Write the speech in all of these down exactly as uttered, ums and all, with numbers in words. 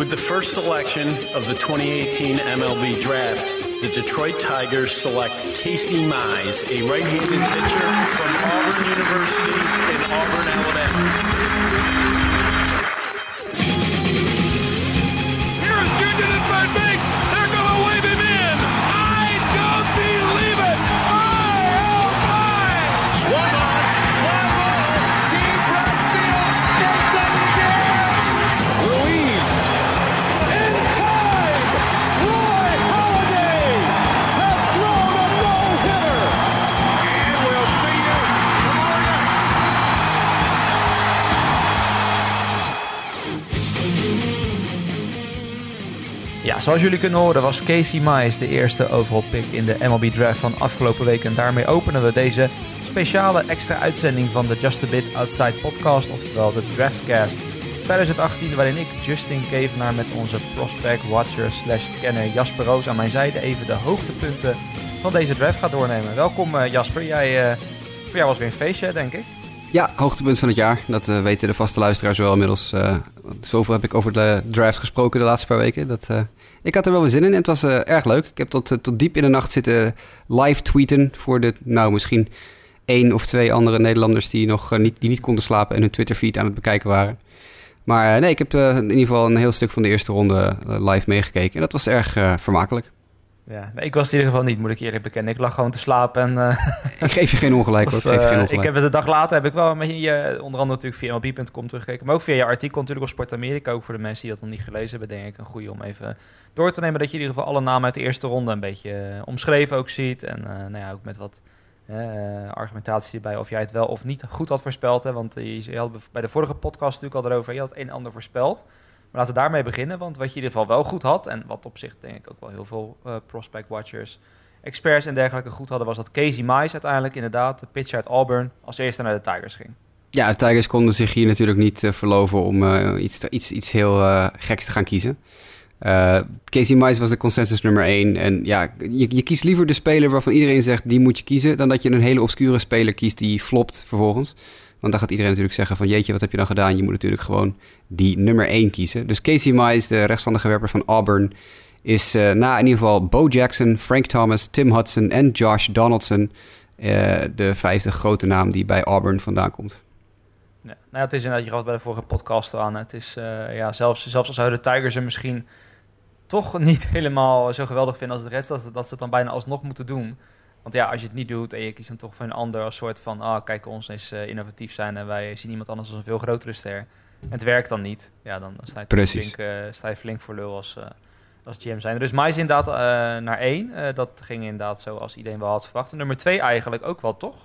With the first selection of the twenty eighteen M L B Draft, the Detroit Tigers select Casey Mize, a right-handed pitcher from Auburn University in Auburn, Alabama. Here's Junior at third base. They're going to wave him in. I don't believe it. My, oh, my. Swung on, fly ball, deep right field. Gets up again. Ruiz in time. Roy Halladay has thrown a no-hitter. And we'll see you tomorrow. Ja, zoals jullie kunnen horen was Casey Mize de eerste overall pick in de M L B Draft van afgelopen week. En daarmee openen we deze speciale extra uitzending van de Just a Bit Outside podcast, oftewel de Draftcast twintig achttien, waarin ik, Justin Kevenaar, met onze prospect, watcher slash kenner Jasper Roos aan mijn zijde even de hoogtepunten van deze draft gaat doornemen. Welkom uh, Jasper, jij, uh, voor jou was weer een feestje, denk ik. Ja, hoogtepunt van het jaar. Dat uh, weten de vaste luisteraars wel inmiddels. Uh, zoveel heb ik over de draft gesproken de laatste paar weken. Dat, uh, ik had er wel weer zin in en het was uh, erg leuk. Ik heb tot, uh, tot diep in de nacht zitten live tweeten voor de, nou misschien één of twee andere Nederlanders die nog uh, niet, die niet konden slapen en hun Twitterfeed aan het bekijken waren. Maar uh, nee, ik heb uh, in ieder geval een heel stuk van de eerste ronde uh, live meegekeken en dat was erg uh, vermakelijk. Ja, ik was het in ieder geval niet, moet ik eerlijk bekennen. Ik lag gewoon te slapen. En, uh, ik geef je geen ongelijk. Was, uh, ik, geef geen ongelijk. Ik heb het de dag later heb ik wel met je, onder andere natuurlijk via M L B punt com teruggekeken. Maar ook via je artikel natuurlijk op Sport Amerika. Ook voor de mensen die dat nog niet gelezen hebben, denk ik een goede om even door te nemen. Dat je in ieder geval alle namen uit de eerste ronde een beetje uh, omschreven ook ziet. En uh, nou ja, ook met wat uh, argumentatie erbij of jij het wel of niet goed had voorspeld. Hè? Want uh, je had bij de vorige podcast natuurlijk al erover, je had het een en ander voorspeld. Maar laten we daarmee beginnen, want wat je in ieder geval wel goed had, en wat op zich denk ik ook wel heel veel uh, prospect watchers, experts en dergelijke goed hadden, was dat Casey Mize uiteindelijk inderdaad, de pitcher uit Auburn, als eerste naar de Tigers ging. Ja, de Tigers konden zich hier natuurlijk niet uh, verloven om uh, iets, iets, iets heel uh, geks te gaan kiezen. Uh, Casey Mize was de consensus nummer één. En ja, je, je kiest liever de speler waarvan iedereen zegt, die moet je kiezen, dan dat je een hele obscure speler kiest die flopt vervolgens. Want dan gaat iedereen natuurlijk zeggen van jeetje, wat heb je dan gedaan? Je moet natuurlijk gewoon die nummer één kiezen. Dus Casey Mize, de rechtshandige werper van Auburn, is uh, na in ieder geval Bo Jackson, Frank Thomas, Tim Hudson en Josh Donaldson uh, de vijfde grote naam die bij Auburn vandaan komt. Ja, nou, het is inderdaad, je gaf het bij de vorige podcast aan. Het is uh, ja, zelfs, zelfs als zouden de Tigers er misschien toch niet helemaal zo geweldig vinden als de Reds, dat, dat ze het dan bijna alsnog moeten doen. Want ja, als je het niet doet en je kiest dan toch voor een ander als soort van, ah, kijk, ons is uh, innovatief zijn en wij zien iemand anders als een veel grotere ster. En het werkt dan niet. Ja, dan sta je, flink, uh, sta je flink voor lul als, uh, als G M zijn. Dus Mize inderdaad uh, naar één. Uh, dat ging inderdaad zo als iedereen wel had verwacht. En nummer twee eigenlijk ook wel, toch?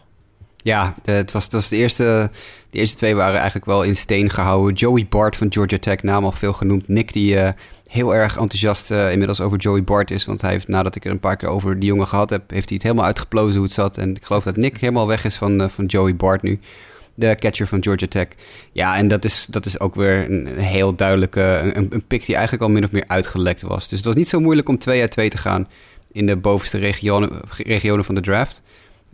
Ja, het was, het was de eerste. De eerste twee waren eigenlijk wel in steen gehouden. Joey Bart van Georgia Tech, naam al veel genoemd. Nick, die uh, heel erg enthousiast uh, inmiddels over Joey Bart is. Want hij heeft, nadat ik er een paar keer over die jongen gehad heb, heeft hij het helemaal uitgeplozen hoe het zat. En ik geloof dat Nick helemaal weg is van, uh, van Joey Bart nu. De catcher van Georgia Tech. Ja, en dat is, dat is ook weer een heel duidelijke. Een, een pick die eigenlijk al min of meer uitgelekt was. Dus het was niet zo moeilijk om twee uit twee te gaan in de bovenste regionen, regionen van de draft.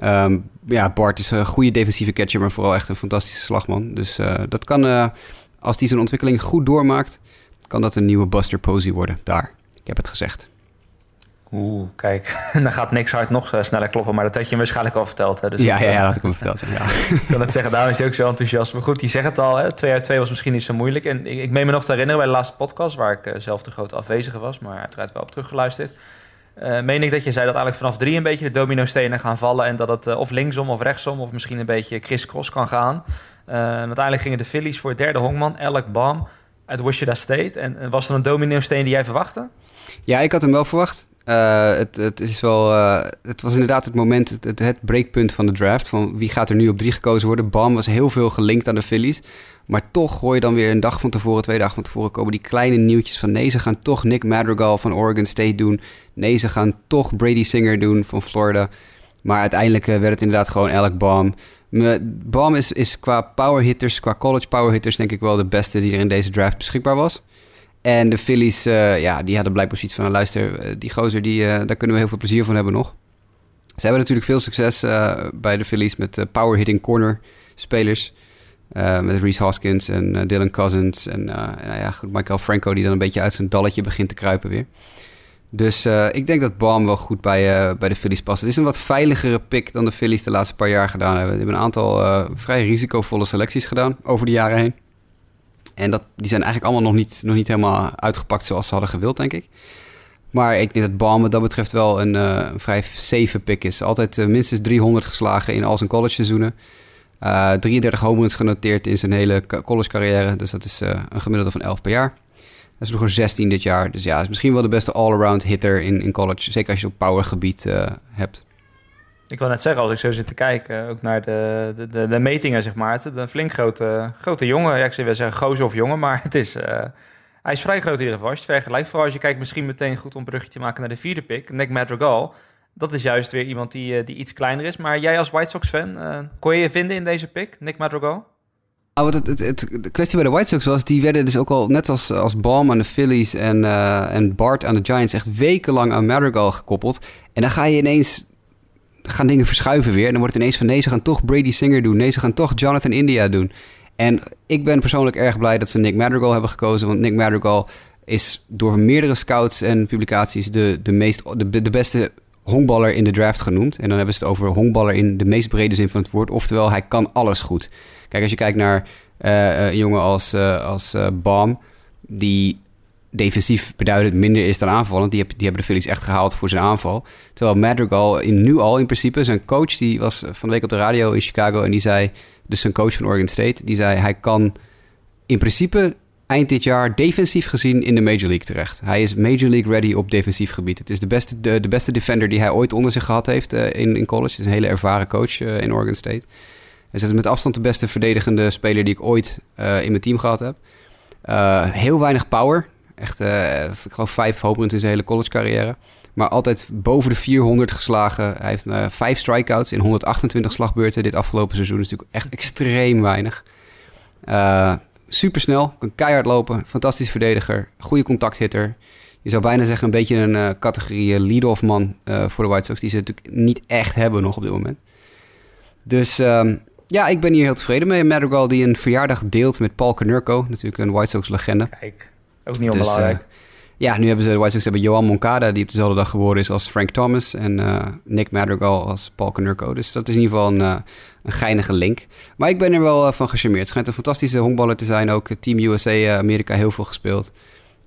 Um, ja, Bart is een goede defensieve catcher, maar vooral echt een fantastische slagman. Dus uh, dat kan, uh, als hij zijn ontwikkeling goed doormaakt, kan dat een nieuwe Buster Posey worden. Daar, ik heb het gezegd. Oeh, kijk, dan gaat niks hard nog sneller kloppen, maar dat had je hem waarschijnlijk al verteld. Hè? Dus ja, dat, ja, ja, dat had ik hem verteld. Ja. Ik wil het zeggen, daarom is hij ook zo enthousiast. Maar goed, je zegt het al, hè? twee uit twee was misschien niet zo moeilijk. En ik, ik meen me nog te herinneren bij de laatste podcast, waar ik uh, zelf de grote afwezige was, maar uiteraard wel op teruggeluisterd. Uh, meen ik dat je zei dat eigenlijk vanaf drie een beetje de dominostenen gaan vallen en dat het uh, of linksom of rechtsom of misschien een beetje crisscross kan gaan. Uh, uiteindelijk gingen de Phillies voor het derde honkman, Alec Bohm uit Wichita State. En, en was er een dominosteen die jij verwachtte? Ja, ik had hem wel verwacht. Uh, het, het, is wel, uh, het was inderdaad het moment, het, het, het breekpunt van de draft. Van wie gaat er nu op drie gekozen worden? Bohm was heel veel gelinkt aan de Phillies. Maar toch gooi je dan weer een dag van tevoren, twee dagen van tevoren komen die kleine nieuwtjes van nee, ze gaan toch Nick Madrigal van Oregon State doen. Nee, ze gaan toch Brady Singer doen van Florida. Maar uiteindelijk werd het inderdaad gewoon Alec Bohm. Bohm is, is qua powerhitters, qua college powerhitters denk ik wel de beste die er in deze draft beschikbaar was. En de Phillies, uh, ja, die hadden blijkbaar zoiets van, luister, die gozer, die, uh, daar kunnen we heel veel plezier van hebben nog. Ze hebben natuurlijk veel succes uh, bij de Phillies met uh, power hitting corner spelers. Uh, met Rhys Hoskins en uh, Dylan Cousins en uh, nou ja, goed, Michael Franco die dan een beetje uit zijn dalletje begint te kruipen weer. Dus uh, ik denk dat Bohm wel goed bij, uh, bij de Phillies past. Het is een wat veiligere pick dan de Phillies de laatste paar jaar gedaan hebben. Ze hebben een aantal uh, vrij risicovolle selecties gedaan over de jaren heen. En dat, die zijn eigenlijk allemaal nog niet, nog niet helemaal uitgepakt zoals ze hadden gewild, denk ik. Maar ik denk dat Bohm wat dat betreft wel een uh, vrij safe pick is. Altijd uh, minstens driehonderd geslagen in al zijn college seizoenen. Uh, drieëndertig home runs genoteerd in zijn hele college carrière. Dus dat is uh, een gemiddelde van elf per jaar. Hij is nog er zestien dit jaar. Dus ja, is misschien wel de beste all-around hitter in, in college. Zeker als je het op powergebied uh, hebt. Ik wil net zeggen, als ik zo zit te kijken, ook naar de, de, de, de metingen, zeg maar. Het is een flink grote, grote jongen. Ja, ik zou wel zeggen gozer of jongen, maar het is, uh, hij is vrij groot in ieder geval. Als je het vergelijkt, vooral als je kijkt, misschien meteen goed om een brugje te maken naar de vierde pick. Nick Madrigal, dat is juist weer iemand die, die iets kleiner is. Maar jij als White Sox-fan, uh, kon je je vinden in deze pick, Nick Madrigal? Ah, wat het, het, het, de kwestie bij de White Sox was, die werden dus ook al, net als, als Bohm aan de Phillies en, uh, en Bart aan de Giants, echt wekenlang aan Madrigal gekoppeld. En dan ga je ineens, gaan dingen verschuiven weer. En dan wordt het ineens van, nee, ze gaan toch Brady Singer doen. Nee, ze gaan toch Jonathan India doen. En ik ben persoonlijk erg blij dat ze Nick Madrigal hebben gekozen. Want Nick Madrigal is door meerdere scouts en publicaties de, de, meest, de, de beste honkballer in de draft genoemd. En dan hebben ze het over honkballer in de meest brede zin van het woord. Oftewel, hij kan alles goed. Kijk, als je kijkt naar uh, een jongen als, uh, als uh, Bohm, die defensief beduidend minder is dan aanvallend. Die, heb, die hebben de Phillies echt gehaald voor zijn aanval. Terwijl Madrigal in, nu al in principe, zijn coach, die was van de week op de radio in Chicago en die zei, dus zijn coach van Oregon State, die zei hij kan in principe eind dit jaar defensief gezien in de Major League terecht. Hij is Major League ready op defensief gebied. Het is de beste, de, de beste defender die hij ooit onder zich gehad heeft uh, in, in college. Het is een hele ervaren coach uh, in Oregon State. Hij is met afstand de beste verdedigende speler die ik ooit uh, in mijn team gehad heb. Uh, heel weinig power. Echt, uh, ik geloof vijf home runs in zijn hele collegecarrière. Maar altijd boven de vierhonderd geslagen. Hij heeft uh, vijf strikeouts in honderdachtentwintig slagbeurten dit afgelopen seizoen. Dat is natuurlijk echt extreem weinig. Uh, supersnel, kan keihard lopen. Fantastisch verdediger. Goede contacthitter. Je zou bijna zeggen een beetje een uh, categorie lead-off man uh, voor de White Sox. Die ze natuurlijk niet echt hebben nog op dit moment. Dus Um, ja, ik ben hier heel tevreden mee. Madrigal die een verjaardag deelt met Paul Konerko. Natuurlijk een White Sox-legende. Kijk, ook niet onbelangrijk. Dus, uh, ja, nu hebben ze de White Sox hebben Yohan Moncada, die op dezelfde dag geboren is als Frank Thomas. En uh, Nick Madrigal als Paul Konerko. Dus dat is in ieder geval een, uh, een geinige link. Maar ik ben er wel uh, van gecharmeerd. Het schijnt een fantastische honkballer te zijn. Ook Team U S A uh, Amerika heel veel gespeeld.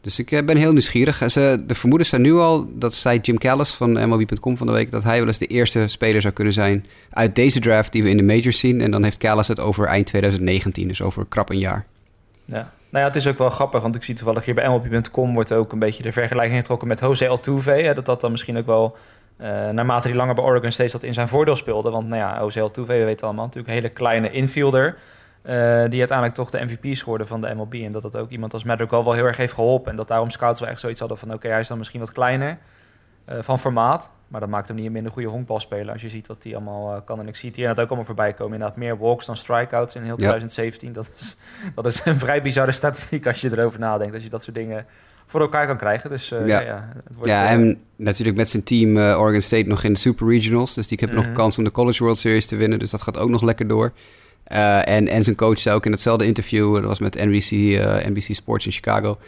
Dus ik uh, ben heel nieuwsgierig. Ze, de vermoedens zijn nu al, dat zei Jim Callis van M L B punt com van de week, dat hij wel eens de eerste speler zou kunnen zijn uit deze draft die we in de majors zien. En dan heeft Callis het over eind twintig negentien, dus over krap een jaar. Ja. Nou ja, het is ook wel grappig, want ik zie toevallig hier bij M L B punt com wordt ook een beetje de vergelijking getrokken met Jose Altuve. Hè, dat dat dan misschien ook wel, uh, naarmate hij langer bij Oregon State zat, in zijn voordeel speelde. Want nou ja, Jose Altuve, we weten allemaal, natuurlijk een hele kleine infielder. Uh, die uiteindelijk toch de M V P scoorde van de M L B. En dat dat ook iemand als Madrigal wel heel erg heeft geholpen. En dat daarom scouts wel echt zoiets hadden van, oké, okay, hij is dan misschien wat kleiner uh, van formaat. Maar dat maakt hem niet een minder goede honkbalspeler. Als je ziet wat hij allemaal uh, kan. En ik zie het hier dat ook allemaal voorbij komen. Inderdaad, meer walks dan strikeouts in heel twintig zeventien. Ja. Dat is, dat is een vrij bizarre statistiek als je erover nadenkt. Als je dat soort dingen voor elkaar kan krijgen. Dus, uh, ja. Ja, ja, het wordt, ja, en uh, natuurlijk met zijn team uh, Oregon State nog in de Super Regionals. Dus die hebben uh-huh. nog kans om de College World Series te winnen. Dus dat gaat ook nog lekker door. Uh, en, en zijn coach zei ook in hetzelfde interview, dat was met N B C, uh, N B C Sports in Chicago,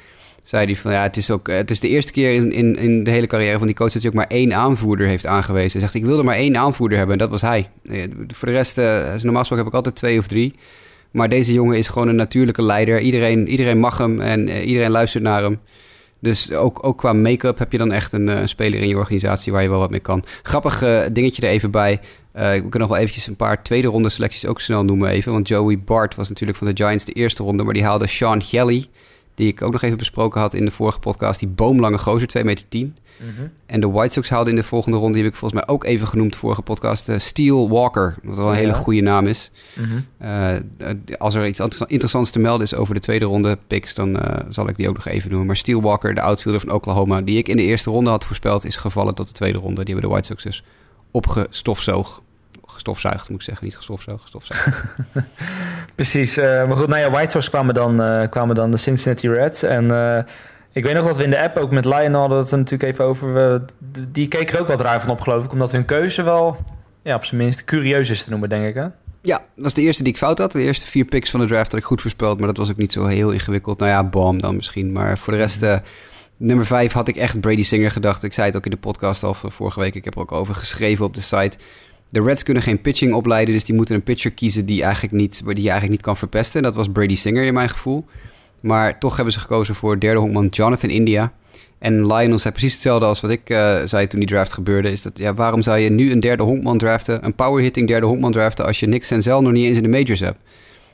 zei hij van ja, het is, ook, het is de eerste keer in, in, in de hele carrière van die coach dat hij ook maar één aanvoerder heeft aangewezen. Hij zegt, ik wilde maar één aanvoerder hebben en dat was hij. Uh, voor de rest, uh, normaal gesproken heb ik altijd twee of drie. Maar deze jongen is gewoon een natuurlijke leider. Iedereen, iedereen mag hem en uh, iedereen luistert naar hem. Dus ook, ook qua make-up heb je dan echt een, een speler in je organisatie waar je wel wat mee kan. Grappig uh, dingetje er even bij. Uh, we kunnen nog wel eventjes een paar tweede ronde selecties ook snel noemen even. Want Joey Bart was natuurlijk van de Giants de eerste ronde. Maar die haalde Sean Gelly, die ik ook nog even besproken had in de vorige podcast. Die boomlange gozer, twee meter tien. Mm-hmm. En de White Sox haalden in de volgende ronde, die heb ik volgens mij ook even genoemd vorige podcast, Uh, Steel Walker, wat wel een oh, hele ja. goede naam is. Mm-hmm. Uh, als er iets interessants te melden is over de tweede ronde picks, dan uh, zal ik die ook nog even noemen. Maar Steel Walker, de outfielder van Oklahoma, die ik in de eerste ronde had voorspeld, is gevallen tot de tweede ronde. Die hebben de White Sox dus opgestofzoog. Gestofzuigd, moet ik zeggen. Niet gestofzuigd, gestofzuigd. Precies. Uh, maar goed, nou ja, White Sox kwamen dan, uh, kwamen dan de Cincinnati Reds. En uh, ik weet nog dat we in de app ook met Lionel hadden het er natuurlijk even over. Uh, die keek er ook wat raar van op, geloof ik. Omdat hun keuze wel, ja, op zijn minst curieus is te noemen, denk ik. Hè? Ja, dat was de eerste die ik fout had. De eerste vier picks van de draft had ik goed voorspeld, maar dat was ook niet zo heel ingewikkeld. Nou ja, Bohm dan misschien. Maar voor de rest, uh, nummer vijf had ik echt Brady Singer gedacht. Ik zei het ook in de podcast al van vorige week. Ik heb er ook over geschreven op de site. De Reds kunnen geen pitching opleiden, dus die moeten een pitcher kiezen die, eigenlijk niet, die je eigenlijk niet kan verpesten. En dat was Brady Singer in mijn gevoel. Maar toch hebben ze gekozen voor derde honkman Jonathan India. En Lionel zei precies hetzelfde als wat ik uh, zei toen die draft gebeurde. Is dat, ja, waarom zou je nu een derde honkman draften, een powerhitting derde honkman draften, als je Nick Senzel nog niet eens in de majors hebt?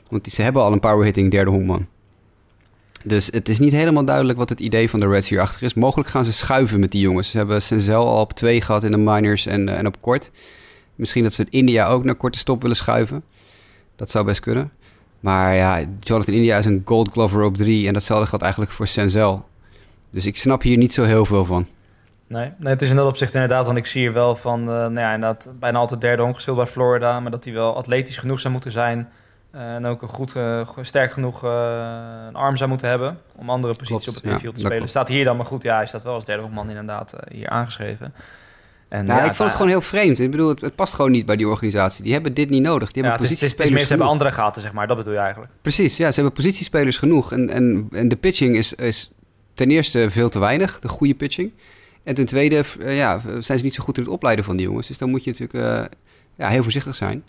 Want ze hebben al een powerhitting derde honkman. Dus het is niet helemaal duidelijk wat het idee van de Reds hierachter is. Mogelijk gaan ze schuiven met die jongens. Ze hebben Senzel al op twee gehad in de minors en, uh, en op kort. Misschien dat ze India ook naar korte stop willen schuiven. Dat zou best kunnen. Maar ja, Jonathan India is een Gold Glover op drie. En datzelfde geldt eigenlijk voor Senzel. Dus ik snap hier niet zo heel veel van. Nee, nee, het is in dat opzicht inderdaad. Want ik zie hier wel van, uh, nou ja, inderdaad bijna altijd derde ongeschild bij Florida. Maar dat hij wel atletisch genoeg zou moeten zijn. Uh, en ook een goed, uh, sterk genoeg uh, een arm zou moeten hebben. Om andere posities klopt, op het midfield ja, te spelen. Staat hier dan maar goed. Ja, hij staat wel als derde honkman inderdaad uh, hier aangeschreven. En nou, ja, ik vond het gewoon heel vreemd. Ik bedoel, het, het past gewoon niet bij die organisatie. Die hebben dit niet nodig. Die hebben ja, positiespelers genoeg. Ze hebben andere gaten, zeg maar. Dat bedoel je eigenlijk. Precies, ja. Ze hebben positiespelers genoeg. En, en, en de pitching is, is ten eerste veel te weinig. De goede pitching. En ten tweede ja, zijn ze niet zo goed in het opleiden van die jongens. Dus dan moet je natuurlijk uh, ja, heel voorzichtig zijn.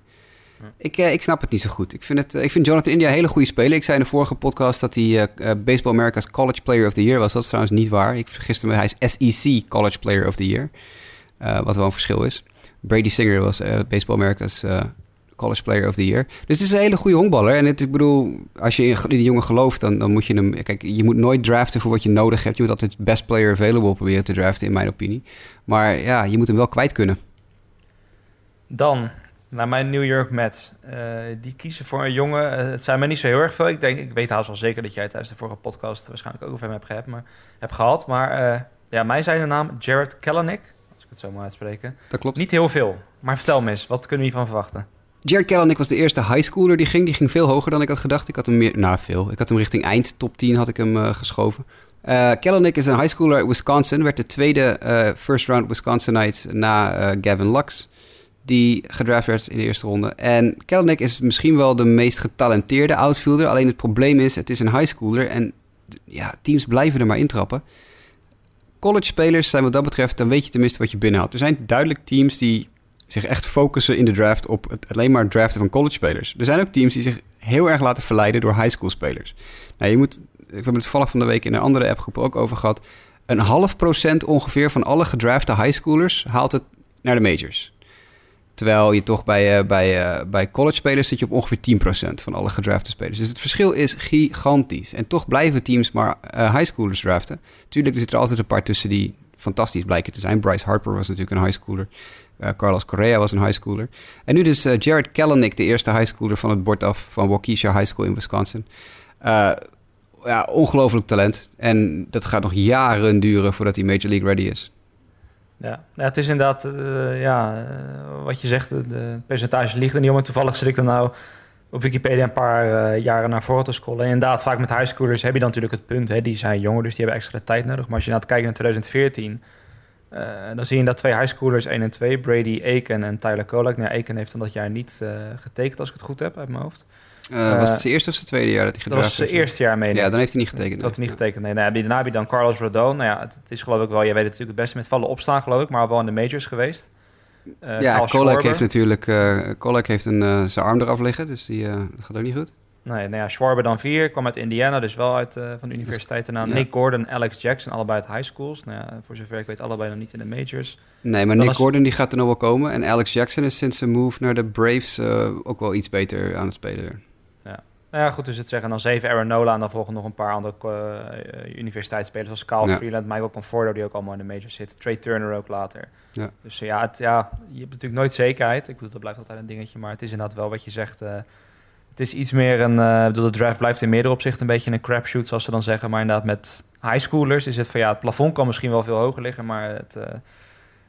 Hm. Ik, uh, ik snap het niet zo goed. Ik vind, het, uh, ik vind Jonathan India een hele goede speler. Ik zei in de vorige podcast dat hij uh, Baseball America's College Player of the Year was. Dat is trouwens niet waar. Ik vergiste me. Hij is S E C College Player of the Year. Uh, wat wel een verschil is. Brady Singer was uh, Baseball America's uh, College Player of the Year. Dus het is een hele goede honkballer. En het, ik bedoel, als je in die jongen gelooft, dan, dan moet je hem... Kijk, je moet nooit draften voor wat je nodig hebt. Je moet altijd best player available proberen te draften, in mijn opinie. Maar ja, je moet hem wel kwijt kunnen. Dan, naar mijn New York Mets. Uh, die kiezen voor een jongen. Uh, het zijn mij niet zo heel erg veel. Ik denk, ik weet haast wel zeker dat jij tijdens de vorige podcast waarschijnlijk ook over hem hebt gehad. Maar, heb gehad, maar uh, ja, mij zei de naam Jared Kalanick. Zo maar uitspreken. Dat klopt. Niet heel veel. Maar vertel me eens, wat kunnen we hiervan verwachten? Jared Kalanick was de eerste highschooler die ging. Die ging veel hoger dan ik had gedacht. Ik had hem meer... Nou, veel. Ik had hem richting eind. Top tien had ik hem uh, geschoven. Uh, Kalanick is een highschooler uit Wisconsin. Werd de tweede uh, first round Wisconsinite na uh, Gavin Lux. Die gedraft werd in de eerste ronde. En Kalanick is misschien wel de meest getalenteerde outfielder. Alleen het probleem is, het is een highschooler. En ja, teams blijven er maar intrappen. College-spelers zijn wat dat betreft, dan weet je tenminste wat je binnenhaalt. Er zijn duidelijk teams die zich echt focussen in de draft op het alleen maar draften van college-spelers. Er zijn ook teams die zich heel erg laten verleiden door high-school-spelers. Nou, je moet, ik heb het toevallig van de week in een andere appgroep ook over gehad. Een half procent ongeveer van alle gedrafte high-schoolers haalt het naar de majors. Terwijl je toch bij, uh, bij, uh, bij college-spelers zit je op ongeveer tien procent van alle gedrafte spelers. Dus het verschil is gigantisch. En toch blijven teams maar uh, highschoolers draften. Tuurlijk, er zitten er altijd een paar tussen die fantastisch blijken te zijn. Bryce Harper was natuurlijk een highschooler. Uh, Carlos Correa was een highschooler. En nu dus uh, Jared Kalanick, de eerste highschooler van het bord af van Waukesha High School in Wisconsin. Uh, ja, ongelooflijk talent. En dat gaat nog jaren duren voordat hij Major League ready is. Ja. ja, het is inderdaad, uh, ja, uh, wat je zegt, de percentage ligt er niet om. En toevallig zit ik dan nou op Wikipedia een paar uh, jaren naar voren te scrollen. En inderdaad, vaak met highschoolers heb je dan natuurlijk het punt, hè, die zijn jonger, dus die hebben extra tijd nodig. Maar als je nou kijkt naar twintig veertien, uh, dan zie je dat twee highschoolers, één en twee, Brady Aiken en Tyler Kolek. Nou, Aiken heeft dan dat jaar niet uh, getekend, als ik het goed heb, uit mijn hoofd. Uh, was het zijn eerste of zijn tweede jaar dat hij gedraft werd? Dat was zijn eerste jaar, meen ik. Ja, dan heeft hij niet getekend. Dat had hij niet getekend, nee. Nou, daarna heb je dan Carlos Rodon. Nou ja, het is geloof ik wel... Jij weet het natuurlijk het beste met vallen opstaan, geloof ik... maar wel in de majors geweest. Uh, ja, Kolek heeft natuurlijk... Uh, Kolek heeft een, uh, zijn arm eraf liggen, dus die, uh, dat gaat ook niet goed. Nee, nou ja, Schwarber dan vier. Kwam uit Indiana, dus wel uit uh, van de universiteit. En dan ja. Nick Gordon, Alex Jackson, allebei uit high schools. Nou ja, voor zover ik weet, allebei nog niet in de majors. Nee, maar dan Nick als... Gordon die gaat er nog wel komen. En Alex Jackson is sinds zijn move naar de Braves... Uh, ook wel iets beter aan het spelen. Nou ja, goed, dus het zeggen. Dan zeven Aaron Nola en dan volgen nog een paar andere uh, universiteitsspelers... als Kyle ja. Freeland, Michael Conforto, die ook allemaal in de majors zit. Trey Turner ook later. Ja. Dus ja, het, ja, je hebt natuurlijk nooit zekerheid. Ik bedoel, dat blijft altijd een dingetje. Maar het is inderdaad wel wat je zegt. Uh, het is iets meer een... Uh, bedoel, de draft blijft in meerdere opzichten een beetje een crapshoot, zoals ze dan zeggen. Maar inderdaad, met highschoolers is het van... ja, het plafond kan misschien wel veel hoger liggen, maar het... Uh,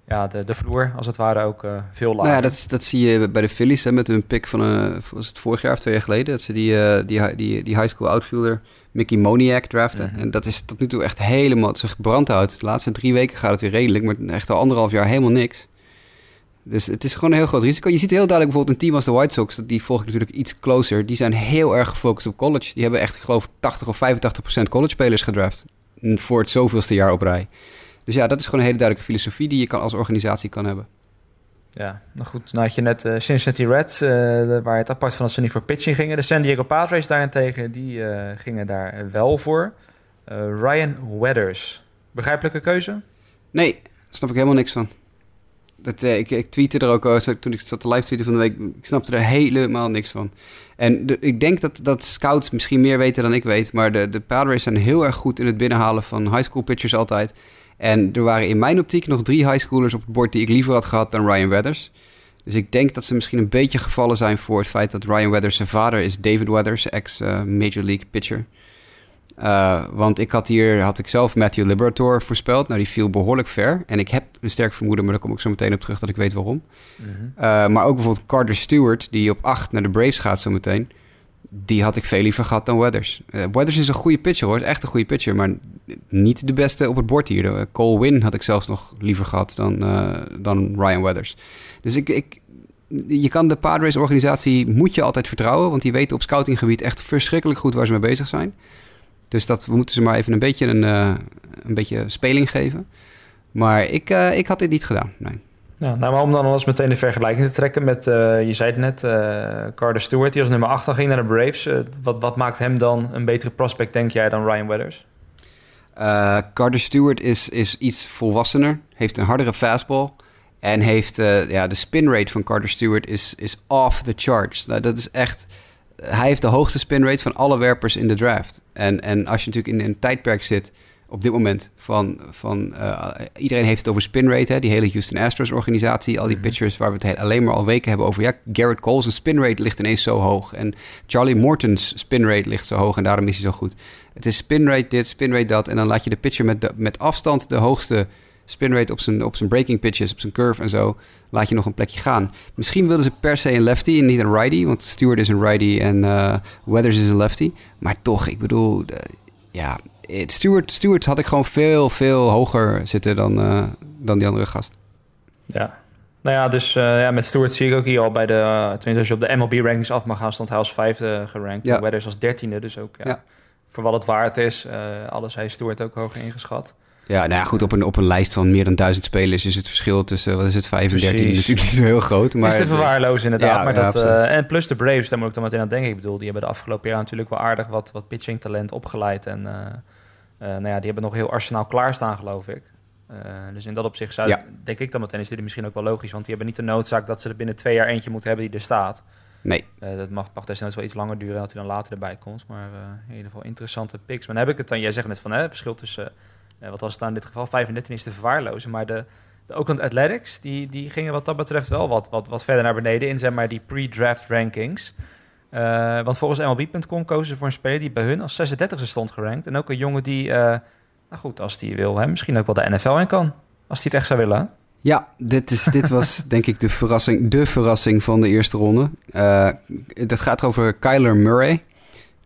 Ja, de, de vloer, als het ware, ook uh, veel lager. Nou ja, dat, dat zie je bij de Phillies hè, met hun pick van, uh, was het vorig jaar of twee jaar geleden... dat ze die, uh, die, die, die high school outfielder Mickey Moniak draften. Mm-hmm. En dat is tot nu toe echt helemaal... Het is gebrandhout. De laatste drie weken gaat het weer redelijk, maar echt al anderhalf jaar helemaal niks. Dus het is gewoon een heel groot risico. Je ziet heel duidelijk bijvoorbeeld een team als de White Sox, die volg ik natuurlijk iets closer. Die zijn heel erg gefocust op college. Die hebben echt, ik geloof, tachtig of vijfentachtig procent college-spelers gedraft. Voor het zoveelste jaar op rij. Dus ja, dat is gewoon een hele duidelijke filosofie die je kan als organisatie kan hebben. Ja, nou goed. Nou had je net uh, Cincinnati Reds, uh, waar het apart van dat ze niet voor pitching gingen. De San Diego Padres daarentegen, die uh, gingen daar wel voor. Uh, Ryan Weathers. Begrijpelijke keuze? Nee, daar snap ik helemaal niks van. Dat, eh, ik, ik tweette er ook, toen ik zat te live tweeten van de week, ik snapte er helemaal niks van. En de, ik denk dat, dat scouts misschien meer weten dan ik weet, maar de, de Padres zijn heel erg goed in het binnenhalen van high school pitchers altijd. En er waren in mijn optiek nog drie high schoolers op het bord die ik liever had gehad dan Ryan Weathers. Dus ik denk dat ze misschien een beetje gevallen zijn voor het feit dat Ryan Weathers zijn vader is David Weathers, ex-Major uh, League pitcher. Uh, want ik had hier, had ik zelf Matthew Liberatore voorspeld. Nou, die viel behoorlijk ver. En ik heb een sterk vermoeden, maar daar kom ik zo meteen op terug dat ik weet waarom. Mm-hmm. Uh, maar ook bijvoorbeeld Carter Stewart, die op acht naar de Braves gaat zo meteen. Die had ik veel liever gehad dan Weathers. Uh, Weathers is een goede pitcher hoor, echt een goede pitcher. Maar niet de beste op het bord hier. Uh, Cole Winn had ik zelfs nog liever gehad dan, uh, dan Ryan Weathers. Dus ik... ik je kan de Padres-organisatie, moet je altijd vertrouwen. Want die weten op scoutinggebied echt verschrikkelijk goed waar ze mee bezig zijn. Dus dat, we moeten ze maar even een beetje, een, uh, een beetje speling geven. Maar ik, uh, ik had dit niet gedaan, nee. Ja, nou, maar om dan alles meteen de vergelijking te trekken met, uh, je zei het net, uh, Carter Stewart, die als nummer acht dan ging naar de Braves. Uh, wat, wat maakt hem dan een betere prospect, denk jij, dan Ryan Weathers? Uh, Carter Stewart is, is iets volwassener, heeft een hardere fastball. En heeft, uh, ja, de spinrate van Carter Stewart is, is off the charts. Nou, dat is echt... Hij heeft de hoogste spinrate van alle werpers in de draft. En, en als je natuurlijk in een tijdperk zit op dit moment van... van uh, iedereen heeft het over spinrate, hè? Die hele Houston Astros organisatie. Al die pitchers waar we het heel, alleen maar al weken hebben over... ja, Garrett Cole's spinrate ligt ineens zo hoog. En Charlie Morton's spinrate ligt zo hoog en daarom is hij zo goed. Het is spinrate dit, spinrate dat. En dan laat je de pitcher met, de, met afstand de hoogste... spinrate op zijn, op zijn breaking pitches, op zijn curve en zo, laat je nog een plekje gaan. Misschien wilden ze per se een lefty en niet een righty, want Stewart is een righty en uh, Weathers is een lefty. Maar toch, ik bedoel, uh, ja, Stewart, Stewart had ik gewoon veel, veel hoger zitten dan, uh, dan die andere gast. Ja, nou ja, dus uh, ja, met Stewart zie ik ook hier al bij de, uh, tenminste als je op de M L B-rankings af mag gaan, stond hij als vijfde gerankt, ja. Weathers als dertiende, dus ook ja, ja. Voor wat het waard is, uh, alles heeft Stewart ook hoger ingeschat. Ja, nou ja, goed, op een, op een lijst van meer dan duizend spelers is het verschil tussen, wat is het, vijf en dertien natuurlijk niet heel groot. Maar is te verwaarlozen inderdaad. Ja, maar ja, dat, uh, en plus de Braves, daar moet ik dan meteen aan denken. Ik bedoel, die hebben de afgelopen jaar natuurlijk wel aardig wat, wat pitching talent opgeleid. En uh, uh, nou ja, die hebben nog heel arsenaal klaarstaan, geloof ik. Uh, dus in dat opzicht zou ja. denk ik dan meteen, is dit misschien ook wel logisch. Want die hebben niet de noodzaak dat ze er binnen twee jaar eentje moeten hebben die er staat. Nee. Uh, dat mag, mag desnoods wel iets langer duren dat hij dan later erbij komt. Maar uh, in ieder geval interessante picks. Maar dan heb ik het dan, jij zegt net van, hè, verschil tussen... Uh, Uh, wat was het dan in dit geval? vijfendertig is te verwaarlozen. Maar de, de Oakland Athletics, die, die gingen wat dat betreft wel wat, wat, wat verder naar beneden in, zeg maar, die pre-draft rankings. Uh, want volgens M L B punt com kozen ze voor een speler die bij hun als zesendertigste stond gerankt. En ook een jongen die, uh, nou goed, als die wil, hè, misschien ook wel de N F L in kan. Als die het echt zou willen, hè? Ja, dit, is, dit was denk ik de verrassing, de verrassing van de eerste ronde. Uh, dat gaat over Kyler Murray.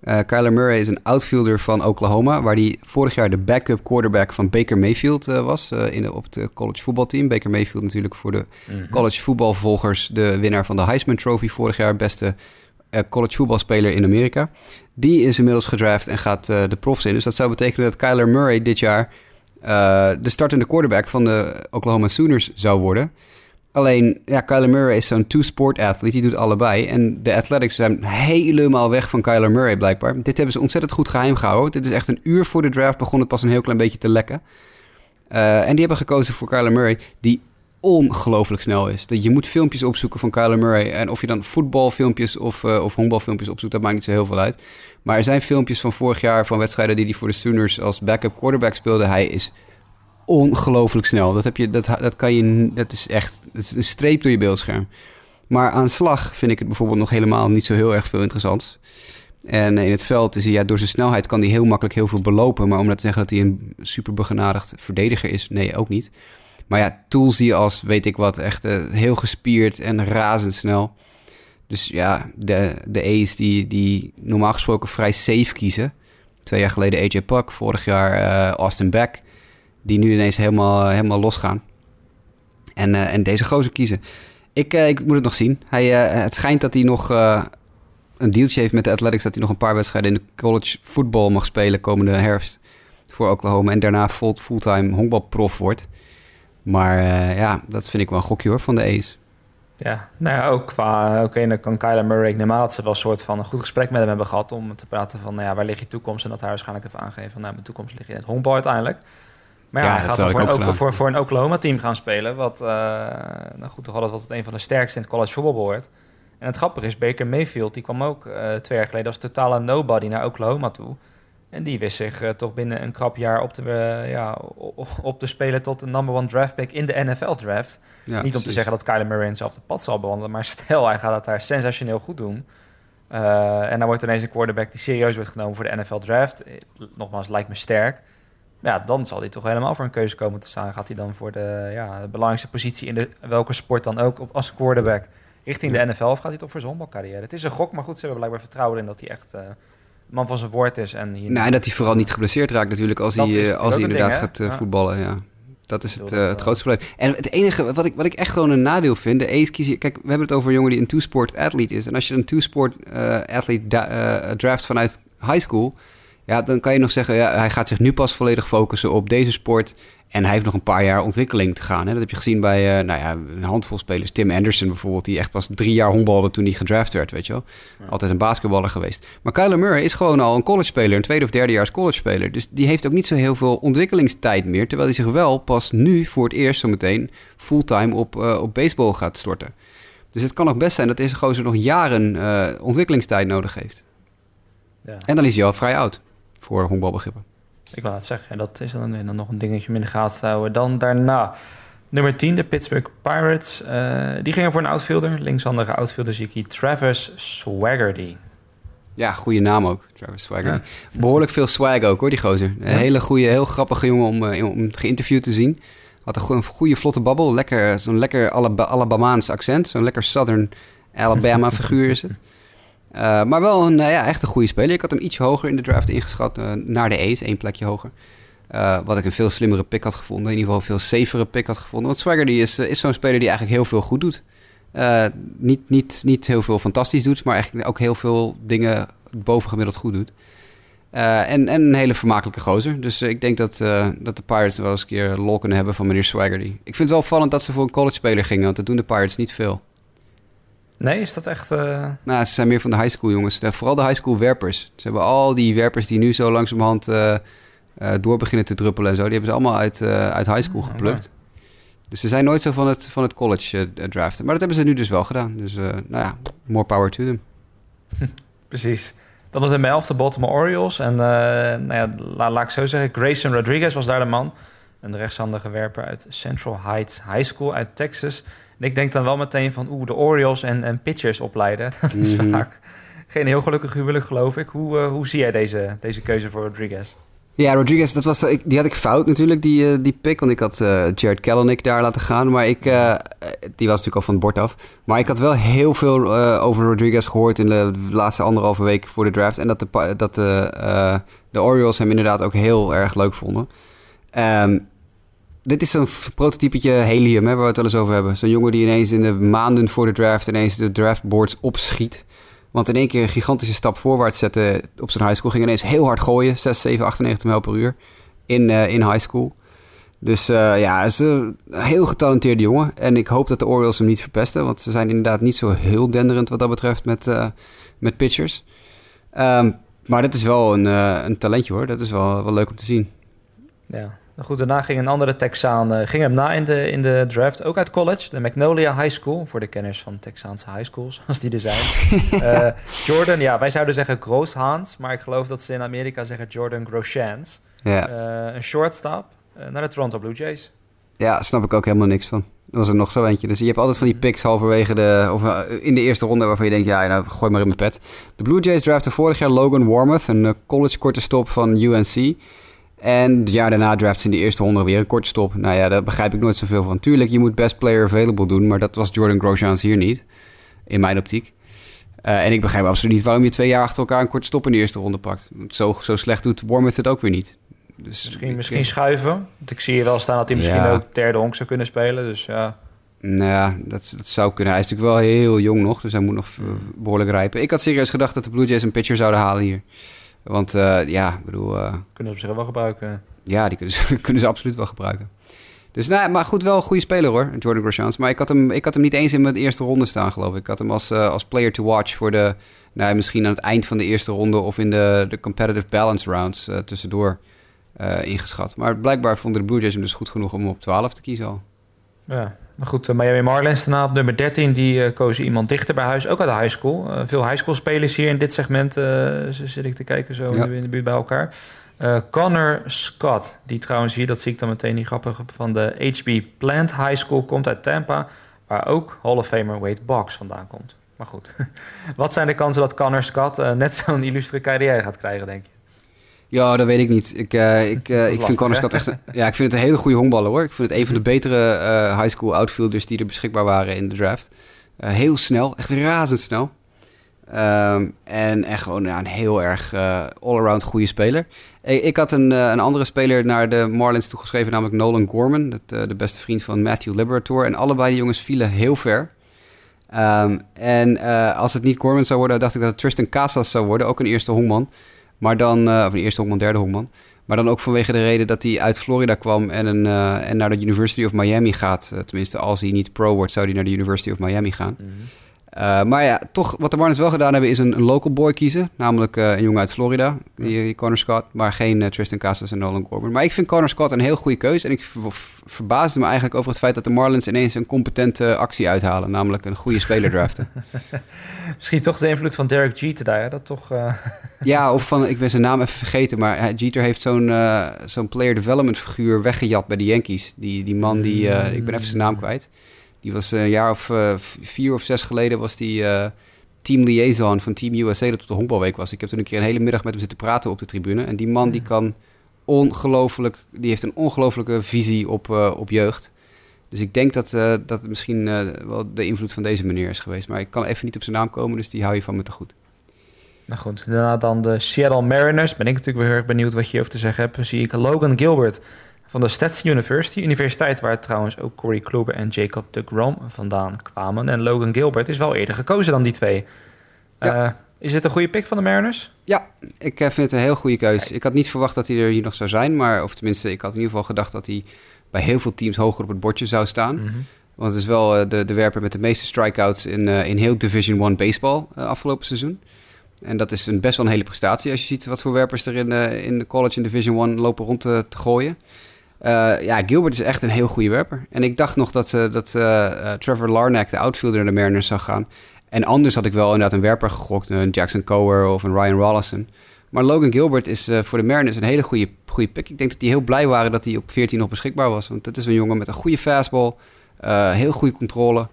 Uh, Kyler Murray is een outfielder van Oklahoma, waar hij vorig jaar de backup quarterback van Baker Mayfield uh, was uh, in de, op het college voetbalteam. Baker Mayfield natuurlijk voor de mm-hmm. college voetbalvolgers de winnaar van de Heisman Trophy vorig jaar, beste uh, college voetbalspeler in Amerika. Die is inmiddels gedraft en gaat uh, de profs in. Dus dat zou betekenen dat Kyler Murray dit jaar uh, de startende quarterback van de Oklahoma Sooners zou worden. Alleen, ja, Kyler Murray is zo'n two-sport athlete, die doet allebei. En de Athletics zijn helemaal weg van Kyler Murray blijkbaar. Dit hebben ze ontzettend goed geheim gehouden. Dit is echt een uur voor de draft begon het pas een heel klein beetje te lekken. Uh, en die hebben gekozen voor Kyler Murray, die ongelooflijk snel is. Je moet filmpjes opzoeken van Kyler Murray. En of je dan voetbalfilmpjes of, uh, of honkbalfilmpjes opzoekt, dat maakt niet zo heel veel uit. Maar er zijn filmpjes van vorig jaar van wedstrijden die hij voor de Sooners als backup quarterback speelde. Hij is... ongelooflijk snel. Dat, heb je, dat, dat, kan je, dat is echt dat is een streep door je beeldscherm. Maar aan slag vind ik het bijvoorbeeld nog helemaal niet zo heel erg veel interessants. En in het veld is hij, ja, door zijn snelheid kan hij heel makkelijk heel veel belopen. Maar om dat te zeggen dat hij een super begenadigd verdediger is, nee, ook niet. Maar ja, tools die als, weet ik wat, echt uh, heel gespierd en razendsnel. Dus ja, de, de A's die, die normaal gesproken vrij safe kiezen. Twee jaar geleden A J Puck, vorig jaar uh, Austin Beck. Die nu ineens helemaal, helemaal losgaan. En, uh, en deze gozer kiezen. Ik, uh, ik moet het nog zien. Hij, uh, het schijnt dat hij nog uh, een dealtje heeft met de Athletics... dat hij nog een paar wedstrijden in de college voetbal mag spelen... komende herfst voor Oklahoma. En daarna full, fulltime honkbalprof wordt. Maar uh, ja, dat vind ik wel een gokje hoor van de A's. Ja, nou ja, ook qua... Oké, okay, dan kan Kyler Murray... Ik neem aan dat ze wel een soort van een goed gesprek met hem hebben gehad... om te praten van, nou ja, waar ligt je toekomst? En dat hij waarschijnlijk even aangeeft van... nou, mijn toekomst ligt in het honkbal uiteindelijk. Maar ja, ja hij gaat dan voor een, o- voor, voor een Oklahoma-team gaan spelen... wat, uh, nou goed, toch altijd wat een van de sterkste in het college voetbal behoort. En het grappige is, Baker Mayfield... die kwam ook uh, twee jaar geleden als totale nobody naar Oklahoma toe... En die wist zich uh, toch binnen een krap jaar op te, uh, ja, op te spelen tot de number one draft pick in de N F L-draft. Ja, niet om precies. te zeggen dat Kyler Murray hetzelfde pad zal bewandelen, maar stel hij gaat het daar sensationeel goed doen. Uh, en dan wordt ineens een quarterback die serieus wordt genomen voor de N F L-draft. Nogmaals, lijkt me sterk. Ja, dan zal hij toch helemaal voor een keuze komen te staan. Gaat hij dan voor de, ja, de belangrijkste positie in de, welke sport dan ook op, als quarterback richting ja. de N F L? Of gaat hij toch voor zijn honkbalcarrière? Het is een gok, maar goed, ze hebben blijkbaar vertrouwen in dat hij echt... Uh, man van zijn woord is. En, hier... nou, en dat hij vooral niet geblesseerd raakt natuurlijk... als dat hij, als hij inderdaad ding, gaat uh, ja. voetballen. Ja. Dat is het, uh, het grootste probleem. En het enige wat ik, wat ik echt gewoon een nadeel vind... de A's kiezen... Kijk, we hebben het over een jongen die een two-sport athlete is. En als je een two-sport uh, athlete da- uh, draft vanuit high school... ja, dan kan je nog zeggen... ja, hij gaat zich nu pas volledig focussen op deze sport... en hij heeft nog een paar jaar ontwikkeling te gaan. Hè? Dat heb je gezien bij uh, nou ja, een handvol spelers. Tim Anderson bijvoorbeeld, die echt pas drie jaar honkbalde toen hij gedraft werd, weet je wel. Ja. Altijd een basketballer geweest. Maar Kyler Murray is gewoon al een college-speler, een tweede of derdejaars college-speler. Dus die heeft ook niet zo heel veel ontwikkelingstijd meer... terwijl hij zich wel pas nu voor het eerst zometeen fulltime op, uh, op baseball gaat storten. Dus het kan ook best zijn dat deze gozer nog jaren uh, ontwikkelingstijd nodig heeft. Ja. En dan is hij al vrij oud voor honkbalbegrippen. Ik wil het zeggen, dat is dan, dan nog een dingetje minder gaten te houden. Dan daarna, nummer tien, de Pittsburgh Pirates. Uh, die gingen voor een outfielder. Linkshandige outfielder zie ik hier, Travis Swaggerty. Ja, goede naam ook, Travis Swaggerty. Ja. Behoorlijk veel swag ook hoor, die gozer. Een ja. hele goede, heel grappige jongen om, uh, om geïnterviewd te zien. Had een goede, goede vlotte babbel. Lekker, zo'n lekker Alab- Alabamaans accent. Zo'n lekker Southern Alabama figuur is het. Uh, maar wel een, uh, ja, echt een goede speler. Ik had hem iets hoger in de draft ingeschat. Uh, naar de A's, één plekje hoger. Uh, wat ik een veel slimmere pick had gevonden. In ieder geval een veel safere pick had gevonden. Want Swaggerty is, uh, is zo'n speler die eigenlijk heel veel goed doet. Uh, niet, niet, niet heel veel fantastisch doet. Maar eigenlijk ook heel veel dingen bovengemiddeld goed doet. Uh, en, en een hele vermakelijke gozer. Dus uh, ik denk dat, uh, dat de Pirates wel eens een keer lol kunnen hebben van meneer Swaggerty. Ik vind het wel opvallend dat ze voor een college speler gingen. Want dat doen de Pirates niet veel. Nee, is dat echt... Uh... Nou, ze zijn meer van de high school jongens. De, vooral de high school werpers. Ze hebben al die werpers die nu zo langzamerhand uh, uh, door beginnen te druppelen en zo. Die hebben ze allemaal uit, uh, uit high school geplukt. Oh, dus ze zijn nooit zo van het, van het college uh, draften. Maar dat hebben ze nu dus wel gedaan. Dus uh, nou ja, more power to them. Precies. Dan was in mijn elf de Baltimore Orioles. En uh, nou ja, la, laat ik zo zeggen, Grayson Rodriguez was daar de man. Een rechtshandige werper uit Central Heights High School uit Texas... En ik denk dan wel meteen van, oeh, de Orioles en, en pitchers opleiden. Dat is mm-hmm. vaak geen heel gelukkig huwelijk, geloof ik. Hoe, uh, hoe zie jij deze, deze keuze voor Rodriguez? Ja, Rodriguez, dat was, die had ik fout natuurlijk, die, die pick. Want ik had uh, Jared Kalanick daar laten gaan. Maar ik, uh, die was natuurlijk al van het bord af. Maar ik had wel heel veel uh, over Rodriguez gehoord in de laatste anderhalve week voor de draft. En dat de, dat de, uh, de Orioles hem inderdaad ook heel erg leuk vonden. Um, Dit is zo'n prototypetje helium, hè, waar we het wel eens over hebben. Zo'n jongen die ineens in de maanden voor de draft... ineens de draftboards opschiet. Want in één keer een gigantische stap voorwaarts zetten op zijn high school. Ging ineens heel hard gooien, zes, zeven, achtennegentig mijl per uur in, uh, in high school. Dus uh, ja, is een heel getalenteerde jongen. En ik hoop dat de Orioles hem niet verpesten. Want ze zijn inderdaad niet zo heel denderend wat dat betreft met, uh, met pitchers. Um, maar dat is wel een, uh, een talentje hoor. Dat is wel, wel leuk om te zien. Ja. Goed, daarna ging een andere Texaan uh, ging hem na in de, in de draft, ook uit college. De Magnolia High School, voor de kenners van Texaanse high schools, als die er zijn. uh, Jordan, ja, wij zouden zeggen Grooshaans, maar ik geloof dat ze in Amerika zeggen Jordan Groshans. Ja. Uh, een shortstop uh, naar de Toronto Blue Jays. Ja, snap ik ook helemaal niks van. Dat was er nog zo eentje. Dus je hebt altijd van die picks halverwege de... of in de eerste ronde waarvan je denkt... ja, nou, gooi maar in mijn pet. De Blue Jays draften vorig jaar Logan Warmoth, een college korte stop van U N C... En het jaar daarna draft ze in de eerste honderd weer een korte stop. Nou ja, daar begrijp ik nooit zoveel van. Tuurlijk, je moet best player available doen... maar dat was Jordan Groshans hier niet, in mijn optiek. Uh, en ik begrijp absoluut niet waarom je twee jaar achter elkaar... een korte stop in de eerste ronde pakt. Zo, zo slecht doet Warmoth het ook weer niet. Dus misschien ik, misschien ik, schuiven. Want ik zie hier wel staan dat hij misschien ja. ook derde honk zou kunnen spelen. Dus ja... Nou ja, dat, dat zou kunnen. Hij is natuurlijk wel heel jong nog, dus hij moet nog behoorlijk rijpen. Ik had serieus gedacht dat de Blue Jays een pitcher zouden halen hier. Want uh, ja, ik bedoel... Uh, kunnen ze op zich wel gebruiken. Ja, die kunnen ze, kunnen ze absoluut wel gebruiken. Dus nou ja, maar goed, wel een goede speler hoor, Jordan Groshans. Maar ik had hem, ik had hem niet eens in mijn eerste ronde staan, geloof ik. Ik had hem als, uh, als player to watch voor de... Nou, misschien aan het eind van de eerste ronde of in de, de competitive balance rounds uh, tussendoor uh, ingeschat. Maar blijkbaar vonden de Blue Jays hem dus goed genoeg om op twaalf te kiezen al. Ja, maar goed, uh, Miami Marlins daarna op nummer dertien. Die uh, kozen iemand dichter bij huis, ook uit de high school. Uh, veel high school spelers hier in dit segment, uh, zit ik te kijken zo ja. in de buurt bij elkaar. Uh, Connor Scott, die trouwens hier, dat zie ik dan meteen niet grappig, van de H B Plant High School, komt uit Tampa. Waar ook Hall of Famer Wade Boggs vandaan komt. Maar goed, wat zijn de kansen dat Connor Scott uh, net zo'n illustre carrière gaat krijgen, denk je? Ja, dat weet ik niet. Ik, uh, ik, uh, ik lastig, vind Connor Scott echt een, ja, ik vind het een hele goede honkballer, hoor. Ik vind het een van de betere uh, high school outfielders die er beschikbaar waren in de draft. Uh, heel snel, echt razendsnel. Um, en echt gewoon ja, een heel erg uh, all-around goede speler. Ik, ik had een, uh, een andere speler naar de Marlins toegeschreven, namelijk Nolan Gorman. Dat, uh, de beste vriend van Matthew Liberatore. En allebei die jongens vielen heel ver. Um, en uh, als het niet Gorman zou worden, dacht ik dat het Tristan Casas zou worden. Ook een eerste honkman. Maar dan, uh, of een eerste honkman, derde honkman. Maar dan ook vanwege de reden dat hij uit Florida kwam en, een, uh, en naar de University of Miami gaat. Uh, tenminste, als hij niet pro wordt, zou hij naar de University of Miami gaan. Mm-hmm. Uh, maar ja, toch, wat de Marlins wel gedaan hebben, is een, een local boy kiezen. Namelijk uh, een jongen uit Florida, die, die Connor Scott. Maar geen uh, Tristan Casas en Nolan Gorman. Maar ik vind Connor Scott een heel goede keuze. En ik ver, ver, verbaasde me eigenlijk over het feit dat de Marlins ineens een competente actie uithalen. Namelijk een goede speler draften. Misschien toch de invloed van Derek Jeter daar, hè? Dat toch... Uh... ja, of van, ik ben zijn naam even vergeten. Maar Jeter heeft zo'n, uh, zo'n player development figuur weggejat bij de Yankees. Die, die man die... Uh, ik ben even zijn naam kwijt. Die was een jaar of uh, vier of zes geleden was die uh, team liaison van Team U S A dat op de honkbalweek was. Ik heb toen een keer een hele middag met hem zitten praten op de tribune. En die man die kan ongelooflijk, die heeft een ongelooflijke visie op, uh, op jeugd. Dus ik denk dat, uh, dat het misschien uh, wel de invloed van deze meneer is geweest. Maar ik kan even niet op zijn naam komen, dus die hou je van me te goed. Nou goed, daarna dan de Seattle Mariners. Ben ik natuurlijk weer heel erg benieuwd wat je hierover te zeggen hebt. Dan zie ik Logan Gilbert van de Stetson University, universiteit waar trouwens ook Corey Kluber en Jacob deGrom vandaan kwamen. En Logan Gilbert is wel eerder gekozen dan die twee. Ja. Uh, is dit een goede pick van de Mariners? Ja, ik vind het een heel goede keuze. Kijk. Ik had niet verwacht dat hij er hier nog zou zijn, maar of tenminste, ik had in ieder geval gedacht dat hij bij heel veel teams hoger op het bordje zou staan. Mm-hmm. Want het is wel uh, de, de werper met de meeste strikeouts in, uh, in heel Division one baseball uh, afgelopen seizoen. En dat is een, best wel een hele prestatie als je ziet wat voor werpers er in, uh, in de college in Division one lopen rond te, te gooien. Uh, ja, Gilbert is echt een heel goede werper. En ik dacht nog dat, uh, dat uh, uh, Trevor Larnack, de outfielder, naar de Mariners zou gaan. En anders had ik wel inderdaad een werper gegokt. Een Jackson Coher of een Ryan Rollison. Maar Logan Gilbert is uh, voor de Mariners een hele goede, goede pick. Ik denk dat die heel blij waren dat hij op veertien nog beschikbaar was. Want dat is een jongen met een goede fastball. Uh, heel goede controle.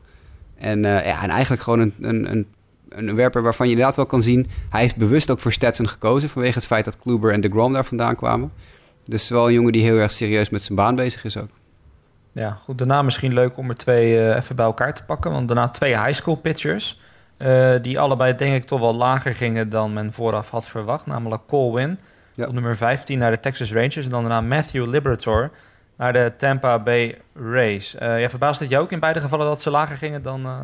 En, uh, ja, en eigenlijk gewoon een, een, een, een werper waarvan je inderdaad wel kan zien. Hij heeft bewust ook voor Stetson gekozen. Vanwege het feit dat Kluber en deGrom daar vandaan kwamen. Dus wel een jongen die heel erg serieus met zijn baan bezig is ook. Ja, goed. Daarna misschien leuk om er twee uh, even bij elkaar te pakken. Want daarna twee high school pitchers. Uh, die allebei denk ik toch wel lager gingen dan men vooraf had verwacht. Namelijk Cole Winn ja. op nummer vijftien naar de Texas Rangers. En dan daarna Matthew Liberatore naar de Tampa Bay Rays. Uh, ja, verbaast het je ook in beide gevallen dat ze lager gingen dan... Uh...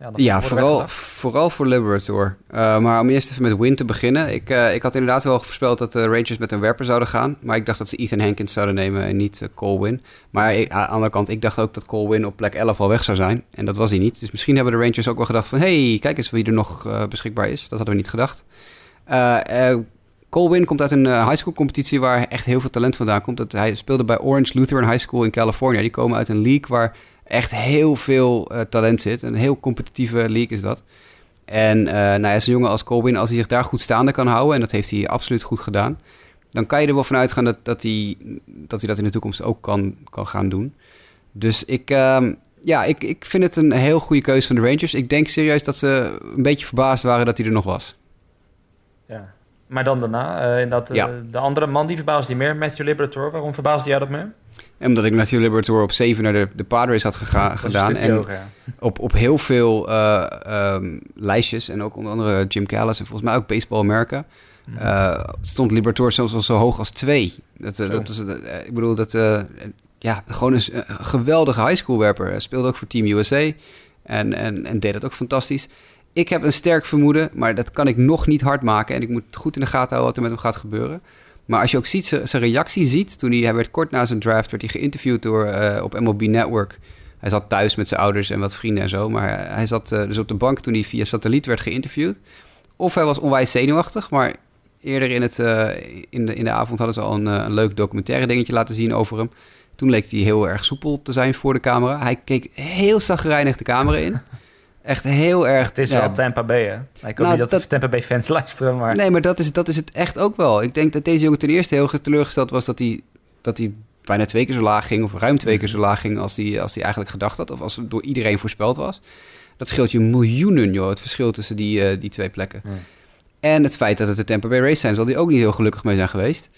Ja, ja vooral, vooral voor Liberatore. Uh, maar om eerst even met Winn te beginnen. Ik, uh, ik had inderdaad wel voorspeld dat de Rangers met een werper zouden gaan. Maar ik dacht dat ze Ethan Hankins zouden nemen en niet uh, Cole Winn. Maar ik, aan de andere kant, ik dacht ook dat Cole Winn op plek elf al weg zou zijn. En dat was hij niet. Dus misschien hebben de Rangers ook wel gedacht van... hé, hey, kijk eens wie er nog uh, beschikbaar is. Dat hadden we niet gedacht. Uh, uh, Cole Winn komt uit een uh, high school competitie waar echt heel veel talent vandaan komt. Dat, hij speelde bij Orange Lutheran High School in California. Die komen uit een league waar... echt heel veel uh, talent zit. Een heel competitieve league is dat. En uh, nou ja, zo'n jongen als Cole Winn, als hij zich daar goed staande kan houden... en dat heeft hij absoluut goed gedaan... dan kan je er wel van uitgaan dat, dat, hij, dat hij dat in de toekomst ook kan, kan gaan doen. Dus ik, uh, ja, ik, ik vind het een heel goede keuze van de Rangers. Ik denk serieus dat ze een beetje verbaasd waren dat hij er nog was. Ja, maar dan daarna. Uh, inderdaad, ja. uh, de andere man die verbaasde niet meer, Matthew Liberatore. Waarom verbaasde jij dat meer? En omdat ik Matthew Liberatore op zeven naar de, de Padres had gega- gedaan. En hoog, ja. op, op heel veel uh, um, lijstjes. En ook onder andere Jim Callis en volgens mij ook Baseball America. Uh, stond Liberatore zelfs al zo hoog als twee. Dat, uh, dat was, uh, ik bedoel, dat, uh, ja, gewoon een, een geweldige highschoolwerper. Hij speelde ook voor Team U S A en, en, en deed dat ook fantastisch. Ik heb een sterk vermoeden, maar dat kan ik nog niet hard maken. En ik moet goed in de gaten houden wat er met hem gaat gebeuren. Maar als je ook ziet, zijn reactie ziet, toen hij, hij werd kort na zijn draft, werd hij geïnterviewd door, uh, op M L B Network. Hij zat thuis met zijn ouders en wat vrienden en zo. Maar hij zat uh, dus op de bank toen hij via satelliet werd geïnterviewd. Of hij was onwijs zenuwachtig, maar eerder in, het, uh, in, de, in de avond hadden ze al een, uh, een leuk documentaire dingetje laten zien over hem. Toen leek hij heel erg soepel te zijn voor de camera. Hij keek heel chagrijnig de camera in. Echt heel erg... Het is ja, wel Tampa Bay, hè? Ik hoop nou, niet dat, dat de Tampa Bay fans luisteren, maar... Nee, maar dat is, dat is het echt ook wel. Ik denk dat deze jongen ten eerste heel teleurgesteld was dat hij, dat hij bijna twee keer zo laag ging, of ruim twee keer zo laag ging als hij, als hij eigenlijk gedacht had, of als het door iedereen voorspeld was. Dat scheelt je miljoenen, joh, het verschil tussen die, uh, die twee plekken. Mm. En het feit dat het de Tampa Bay Rays zijn, zal hij ook niet heel gelukkig mee zijn geweest.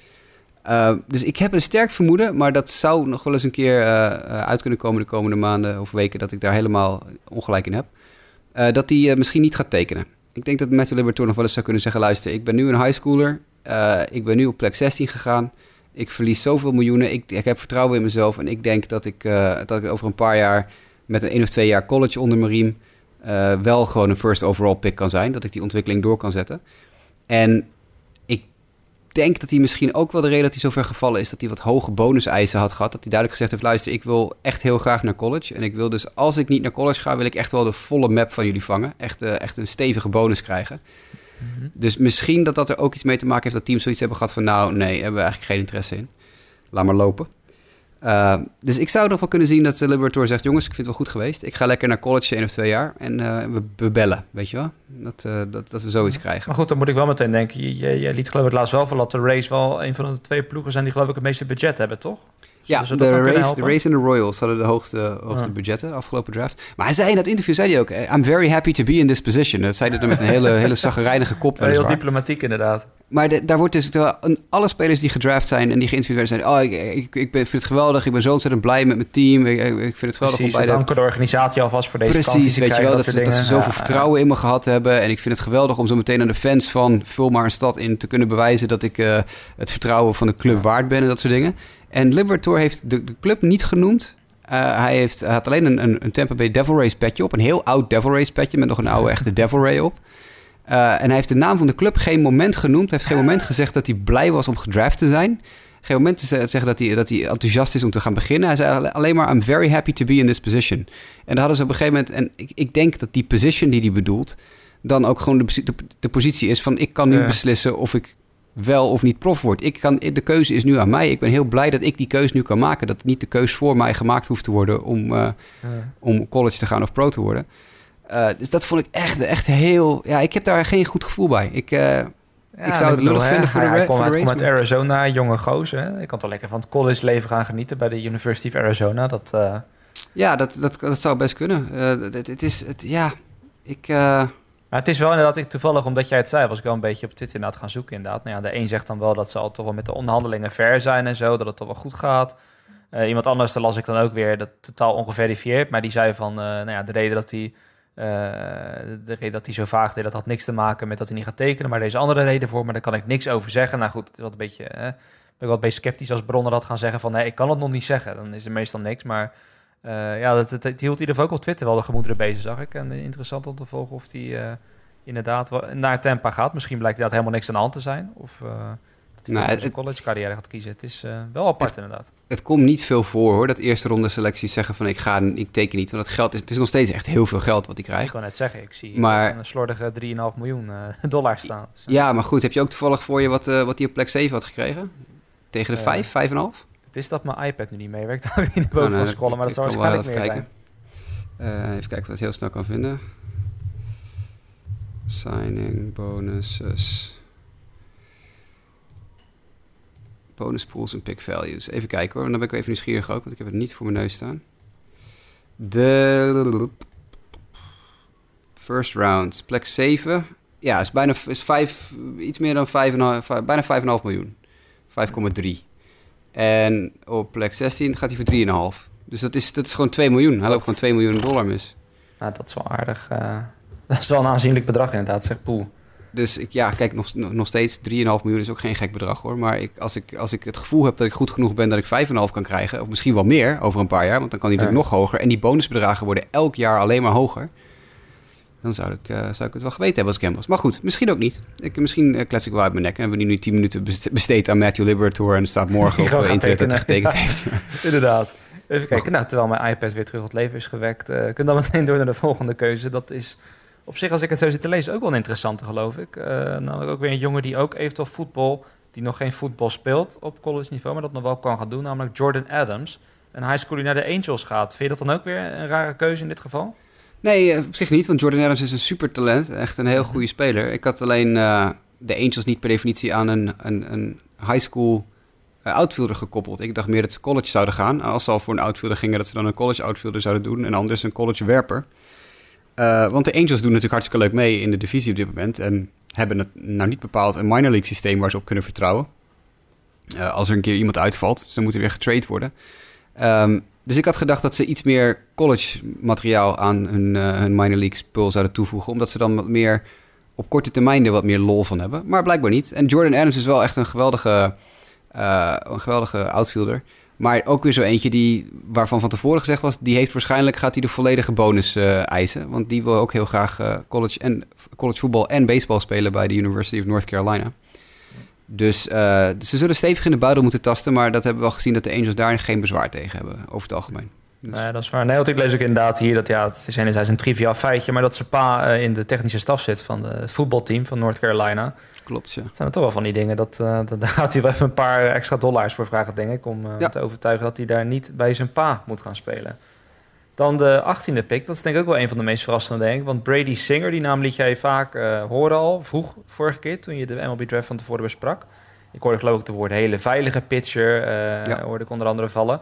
Uh, dus ik heb een sterk vermoeden, maar dat zou nog wel eens een keer uh, uit kunnen komen de komende maanden of weken, dat ik daar helemaal ongelijk in heb. Uh, dat hij uh, misschien niet gaat tekenen. Ik denk dat Matthew Liberatore nog wel eens zou kunnen zeggen... luister, ik ben nu een highschooler. Uh, ik ben nu op plek zestien gegaan. Ik verlies zoveel miljoenen. Ik, ik heb vertrouwen in mezelf. En ik denk dat ik, uh, dat ik over een paar jaar... met een één of twee jaar college onder mijn riem... Uh, wel gewoon een first overall pick kan zijn. Dat ik die ontwikkeling door kan zetten. En ik denk dat hij misschien ook wel de reden... dat hij zo ver gevallen is dat hij wat hoge bonuseisen had gehad. Dat hij duidelijk gezegd heeft... luister, ik wil echt heel graag naar college. En ik wil dus, als ik niet naar college ga... wil ik echt wel de volle map van jullie vangen. Echt, uh, echt een stevige bonus krijgen. Mm-hmm. Dus misschien dat dat er ook iets mee te maken heeft... dat teams zoiets hebben gehad van... nou, nee, hebben we eigenlijk geen interesse in. Laat maar lopen. Uh, dus ik zou nog wel kunnen zien dat de Liberatore zegt... jongens, ik vind het wel goed geweest. Ik ga lekker naar college één of twee jaar. En uh, we, we bellen, weet je wel. Dat, uh, dat, dat we zoiets krijgen. Maar goed, dan moet ik wel meteen denken. Je, je, je liet geloof ik het laatst wel van dat de Rays wel... een van de twee ploegen zijn die geloof ik het meeste budget hebben, toch? Ja, de Rays en de Royals hadden de hoogste, hoogste ja. budgetten de afgelopen draft. Maar hij zei in dat interview, zei hij ook... I'm very happy to be in this position. Dat zei hij met een hele, hele chagrijnige kop. Heel diplomatiek inderdaad. Maar de, daar wordt dus... alle spelers die gedraft zijn en die geïnterviewd zijn... oh, ik, ik, ik vind het geweldig. Ik ben zo ontzettend blij met mijn team. Ik, ik vind het geweldig. Precies, om bij dank de... de organisatie alvast voor deze Precies, kans die ze weet krijgen, je wel, dat, dat, dat ze zoveel ja, vertrouwen ja. in me gehad hebben. En ik vind het geweldig om zo meteen aan de fans van... vul maar een stad in te kunnen bewijzen... dat ik uh, het vertrouwen van de club ja. waard ben en dat soort dingen. En Liberatore heeft de, de club niet genoemd. Uh, hij, heeft, hij had alleen een, een, een Tampa Bay Devil Rays petje op. Een heel oud Devil Rays petje met nog een oude echte Devil Ray op. Uh, en hij heeft de naam van de club geen moment genoemd. Hij heeft geen moment gezegd dat hij blij was om gedraft te zijn. Geen moment te zeggen dat hij, dat hij enthousiast is om te gaan beginnen. Hij zei alleen maar, I'm very happy to be in this position. En dan hadden ze op een gegeven moment... en ik, ik denk dat die position die hij bedoelt... dan ook gewoon de, de, de positie is van... ik kan nu ja. beslissen of ik... wel of niet prof wordt. Ik kan, de keuze is nu aan mij. Ik ben heel blij dat ik die keuze nu kan maken. Dat niet de keuze voor mij gemaakt hoeft te worden... om, uh, ja. om college te gaan of pro te worden. Uh, dus dat vond ik echt, echt heel... Ja, ik heb daar geen goed gevoel bij. Ik, uh, ja, ik zou het lullig vinden voor de Rays. Hij komt uit, uit Arizona, jonge gozer. Ik kan toch lekker van het college leven gaan genieten... bij de University of Arizona. Dat, uh... Ja, dat, dat, dat zou best kunnen. Uh, het, het is... Het, ja, ik... Uh... Maar het is wel inderdaad ik, toevallig, omdat jij het zei... was ik wel een beetje op Twitter inderdaad gaan zoeken inderdaad. Nou ja, de een zegt dan wel dat ze al toch wel met de onderhandelingen ver zijn en zo... dat het toch wel goed gaat. Uh, iemand anders, daar las ik dan ook weer, dat totaal ongeverifieerd... maar die zei van, uh, nou ja, de reden dat hij uh, de reden dat hij zo vaag deed... dat had niks te maken met dat hij niet gaat tekenen... maar er is andere reden voor, maar daar kan ik niks over zeggen. Nou goed, het is wat een beetje... Eh, ben ik wel een beetje sceptisch als bronnen dat gaan zeggen van... nee, ik kan het nog niet zeggen, dan is er meestal niks, maar... Uh, ja, dat, het, het hield ieder ook op Twitter wel de gemoederen bezig, zag ik. En interessant om te volgen of die uh, inderdaad wel naar Tampa gaat. Misschien blijkt dat helemaal niks aan de hand te zijn. Of uh, dat hij nou, het, een collegecarrière gaat kiezen. Het is uh, wel apart het, inderdaad. Het komt niet veel voor, hoor, dat eerste ronde selecties zeggen van ik ga, ik teken niet. Want dat geld is, het is nog steeds echt heel veel geld wat hij krijgt. Ik kan net zeggen, ik zie maar, een slordige drie komma vijf miljoen uh, dollar staan. Dus, uh. Ja, maar goed, heb je ook toevallig voor je wat hij uh, wat op plek zeven had gekregen? Tegen de vijf, uh, vijf komma vijf? Het is dat mijn iPad nu niet meewerkt. Ik daar in de boven van scrollen, maar dat zou waarschijnlijk meer kijken. zijn. Uh, even kijken wat ik heel snel kan vinden. Signing, bonuses. Bonus pools en pick values. Even kijken hoor, dan ben ik even nieuwsgierig ook, want ik heb het niet voor mijn neus staan. De first round, plek zeven. Ja, is bijna is vijf, iets meer dan vijf, bijna vijf komma vijf miljoen. vijf komma drie. En op plek zestien gaat hij voor drie komma vijf. Dus dat is, dat is gewoon twee miljoen. Hij dat... loopt gewoon twee miljoen dollar mis. Nou, dat is wel aardig. Uh, dat is wel een aanzienlijk bedrag inderdaad, zegt Poel. Dus ik, ja, kijk, nog, nog steeds drie komma vijf miljoen is ook geen gek bedrag, hoor. Maar ik, als, ik, als ik het gevoel heb dat ik goed genoeg ben dat ik vijf komma vijf kan krijgen... of misschien wel meer over een paar jaar, want dan kan die ja. natuurlijk nog hoger. En die bonusbedragen worden elk jaar alleen maar hoger. Dan zou ik, uh, zou ik het wel geweten hebben als ik hem was. Maar goed, misschien ook niet. Ik, misschien uh, klets ik wel uit mijn nek. En hebben we nu tien minuten besteed aan Matthew Liberatore... en staat morgen op uh, internet dat hij getekend heeft. Inderdaad. Even kijken. Nou, terwijl mijn iPad weer terug tot leven is gewekt... Uh, kunnen we dan meteen door naar de volgende keuze. Dat is... Op zich, als ik het zo zit te lezen, ook wel een interessante, geloof ik. Uh, namelijk ook weer een jongen die ook eventueel voetbal... die nog geen voetbal speelt op college niveau... maar dat nog wel kan gaan doen, namelijk Jordan Adams. Een high school die naar de Angels gaat. Vind je dat dan ook weer een rare keuze in dit geval? Nee, op zich niet, want Jordan Adams is een supertalent. Echt een heel goede speler. Ik had alleen uh, de Angels niet per definitie aan een, een, een high school... outfielder gekoppeld. Ik dacht meer dat ze college zouden gaan. Als ze al voor een outfielder gingen, dat ze dan een college outfielder zouden doen... en anders een college werper. Uh, want de Angels doen natuurlijk hartstikke leuk mee in de divisie op dit moment... en hebben het nou niet bepaald een minor league systeem waar ze op kunnen vertrouwen. Uh, als er een keer iemand uitvalt, dus dan moet er weer getrade worden. Um, dus ik had gedacht dat ze iets meer college materiaal aan hun, uh, hun minor league spul zouden toevoegen... omdat ze dan wat meer op korte termijn er wat meer lol van hebben. Maar blijkbaar niet. En Jordan Adams is wel echt een geweldige... Uh, een geweldige outfielder. Maar ook weer zo eentje die, waarvan van tevoren gezegd was... die heeft waarschijnlijk, gaat hij de volledige bonus uh, eisen. Want die wil ook heel graag uh, college, en, college voetbal en baseball spelen... bij de University of North Carolina. Dus uh, ze zullen stevig in de buidel moeten tasten... maar dat hebben we al gezien dat de Angels daar geen bezwaar tegen hebben... over het algemeen. Dus. Nee, dat is waar. Nee, want ik lees ook inderdaad hier... dat ja, het is enerzijds een triviaal feitje... maar dat zijn pa uh, in de technische staf zit... van de, het voetbalteam van North Carolina... Klopt, ja. Het zijn er toch wel van die dingen. Dat, uh, dat, daar gaat hij wel even een paar extra dollars voor vragen, denk ik. Om uh, ja. te overtuigen dat hij daar niet bij zijn pa moet gaan spelen. Dan de achttiende pick. Dat is denk ik ook wel een van de meest verrassende, denk ik. Want Brady Singer, die naam liet jij vaak uh, horen al. Vroeg, vorige keer, toen je de M L B draft van tevoren besprak. Ik hoorde geloof ik de woorden hele veilige pitcher. Uh, ja. Hoorde ik onder andere vallen.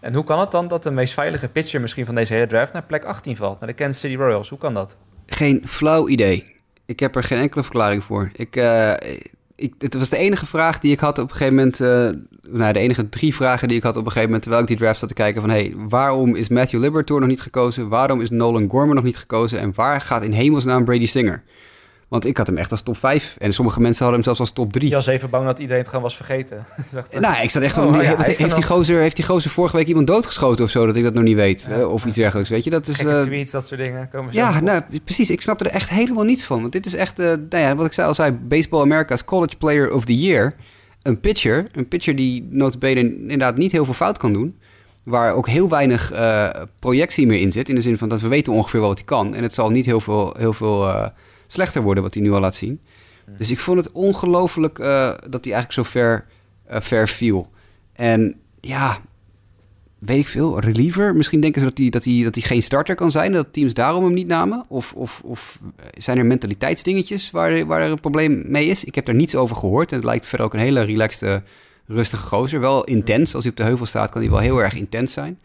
En hoe kan het dan dat de meest veilige pitcher misschien van deze hele draft... naar plek achttien valt, naar de Kansas City Royals? Hoe kan dat? Geen flauw idee. Ik heb er geen enkele verklaring voor. Ik, uh, ik, het was de enige vraag die ik had op een gegeven moment... Uh, nou, de enige drie vragen die ik had op een gegeven moment... terwijl ik die draft zat te kijken van... hey, waarom is Matthew Liberatore nog niet gekozen? Waarom is Nolan Gorman nog niet gekozen? En waar gaat in hemelsnaam Brady Singer? Want ik had hem echt als top vijf. En sommige mensen hadden hem zelfs als top drie. Je was even bang dat iedereen het gewoon was vergeten. Nou, ik zat echt van... Oh, ja, heeft, heeft, dan... die gozer, heeft die gozer vorige week iemand doodgeschoten of zo? Dat ik dat nog niet weet. Ja, of ja. iets dergelijks, weet je. Dat is, gekke tweets, dat soort dingen. Komen ja, nou, precies. Ik snap er echt helemaal niets van. Want dit is echt... Uh, nou ja, wat ik zei al zei... Baseball America's College Player of the Year. Een pitcher. Een pitcher die notabene inderdaad niet heel veel fout kan doen. Waar ook heel weinig uh, projectie meer in zit. In de zin van dat we weten ongeveer wel wat hij kan. En het zal niet heel veel... Heel veel uh, slechter worden, wat hij nu al laat zien. Dus ik vond het ongelooflijk uh, dat hij eigenlijk zo ver, uh, ver viel. En ja, weet ik veel, reliever. Misschien denken ze dat hij, dat hij, dat hij geen starter kan zijn... dat teams daarom hem niet namen. Of, of, of zijn er mentaliteitsdingetjes waar, waar er een probleem mee is? Ik heb daar niets over gehoord. En het lijkt verder ook een hele relaxte, rustige gozer. Wel intens. Als hij op de heuvel staat, kan hij wel heel erg intens zijn.